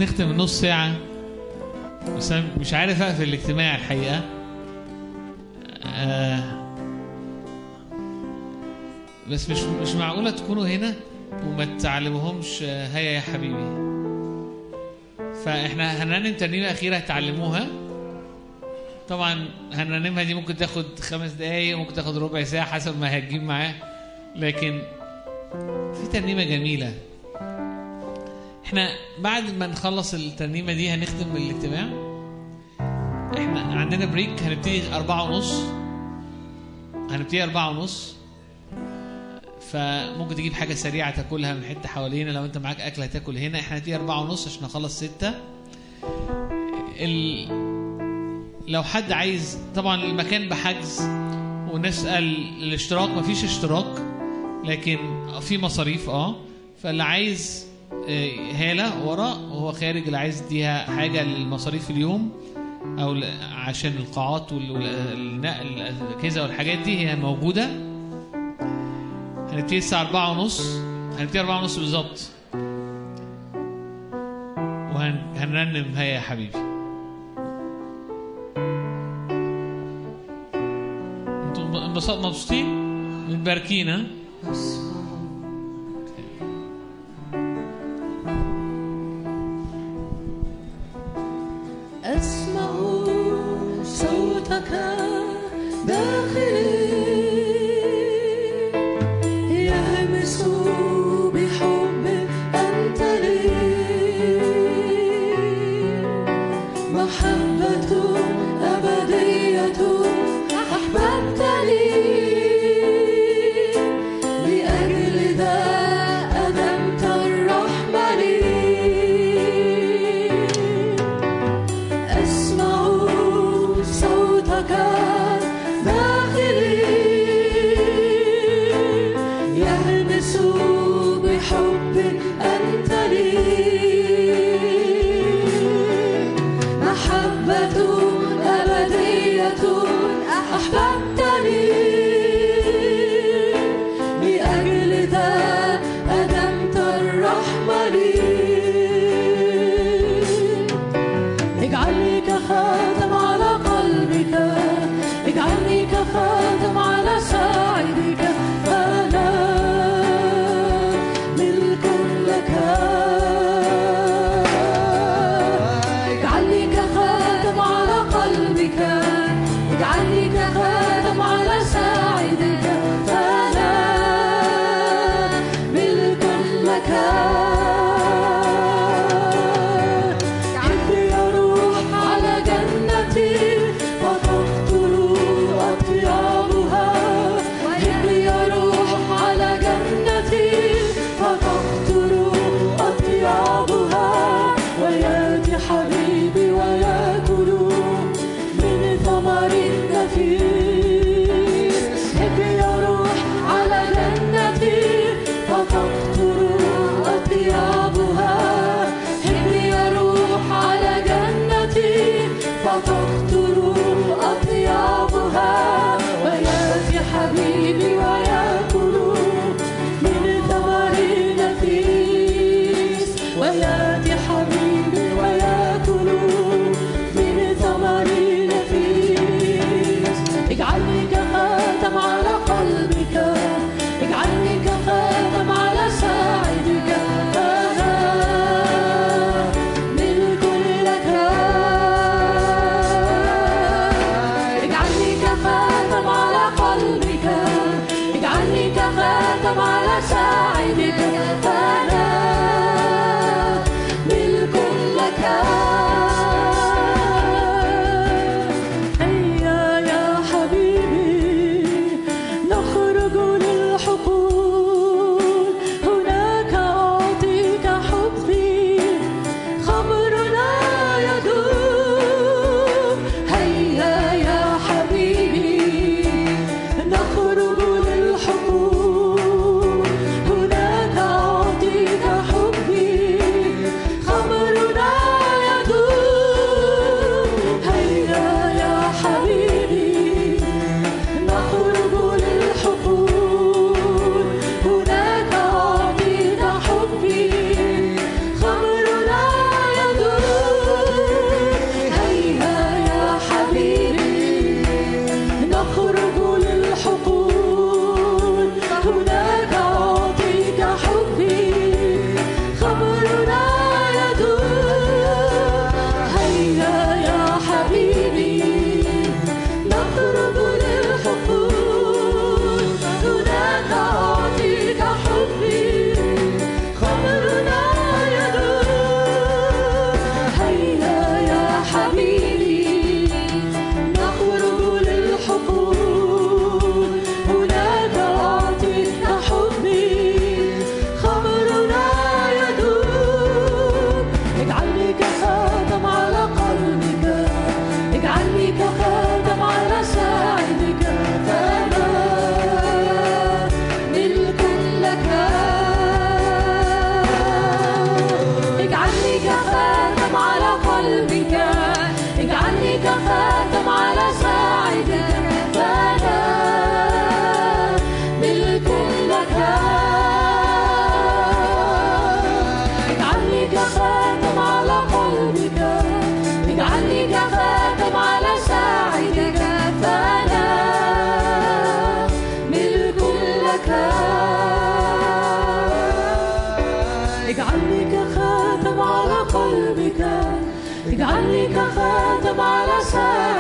نختم نص ساعة بس مش عارف أقفل الاجتماع الحقيقة. آه بس مش مش معقولة تكونوا هنا وما تعلموهمش هيا يا حبيبي. فإحنا هنرنم ترنيمة أخيرة هتعلموها. طبعا هنرنمها دي ممكن تاخد خمس دقايق وممكن تاخد ربع ساعة حسب ما هتجيب معاه، لكن في ترنيمة جميلة. احنا بعد ما نخلص الترنيمة دي هنختم الاجتماع. احنا عندنا بريك هنبتدي أربعة ونص هنبتدي أربعة ونص فممكن تجيب حاجة سريعة تاكلها من حتة حوالينا، لو انت معاك أكل هتاكل هنا. احنا هنبتدي أربعة ونص عشان نخلص ستة. ال... لو حد عايز، طبعا المكان بحجز ونسأل الاشتراك، مفيش اشتراك لكن في مصاريف. اه فاللي عايز هالة ورا وهو خارج، اللي عايز يديها حاجة للمصاريف اليوم أو عشان القاعات والنقل الأجهزة والحاجات دي هي موجودة. هنبتدي الساعة أربعة ونص، هنبتدي أربعة ونص بالظبط، وهنرنم هيا يا حبيبي. انتم انبسطنا مبسوطين متباركين؟ You're فيك خاتم على ساعة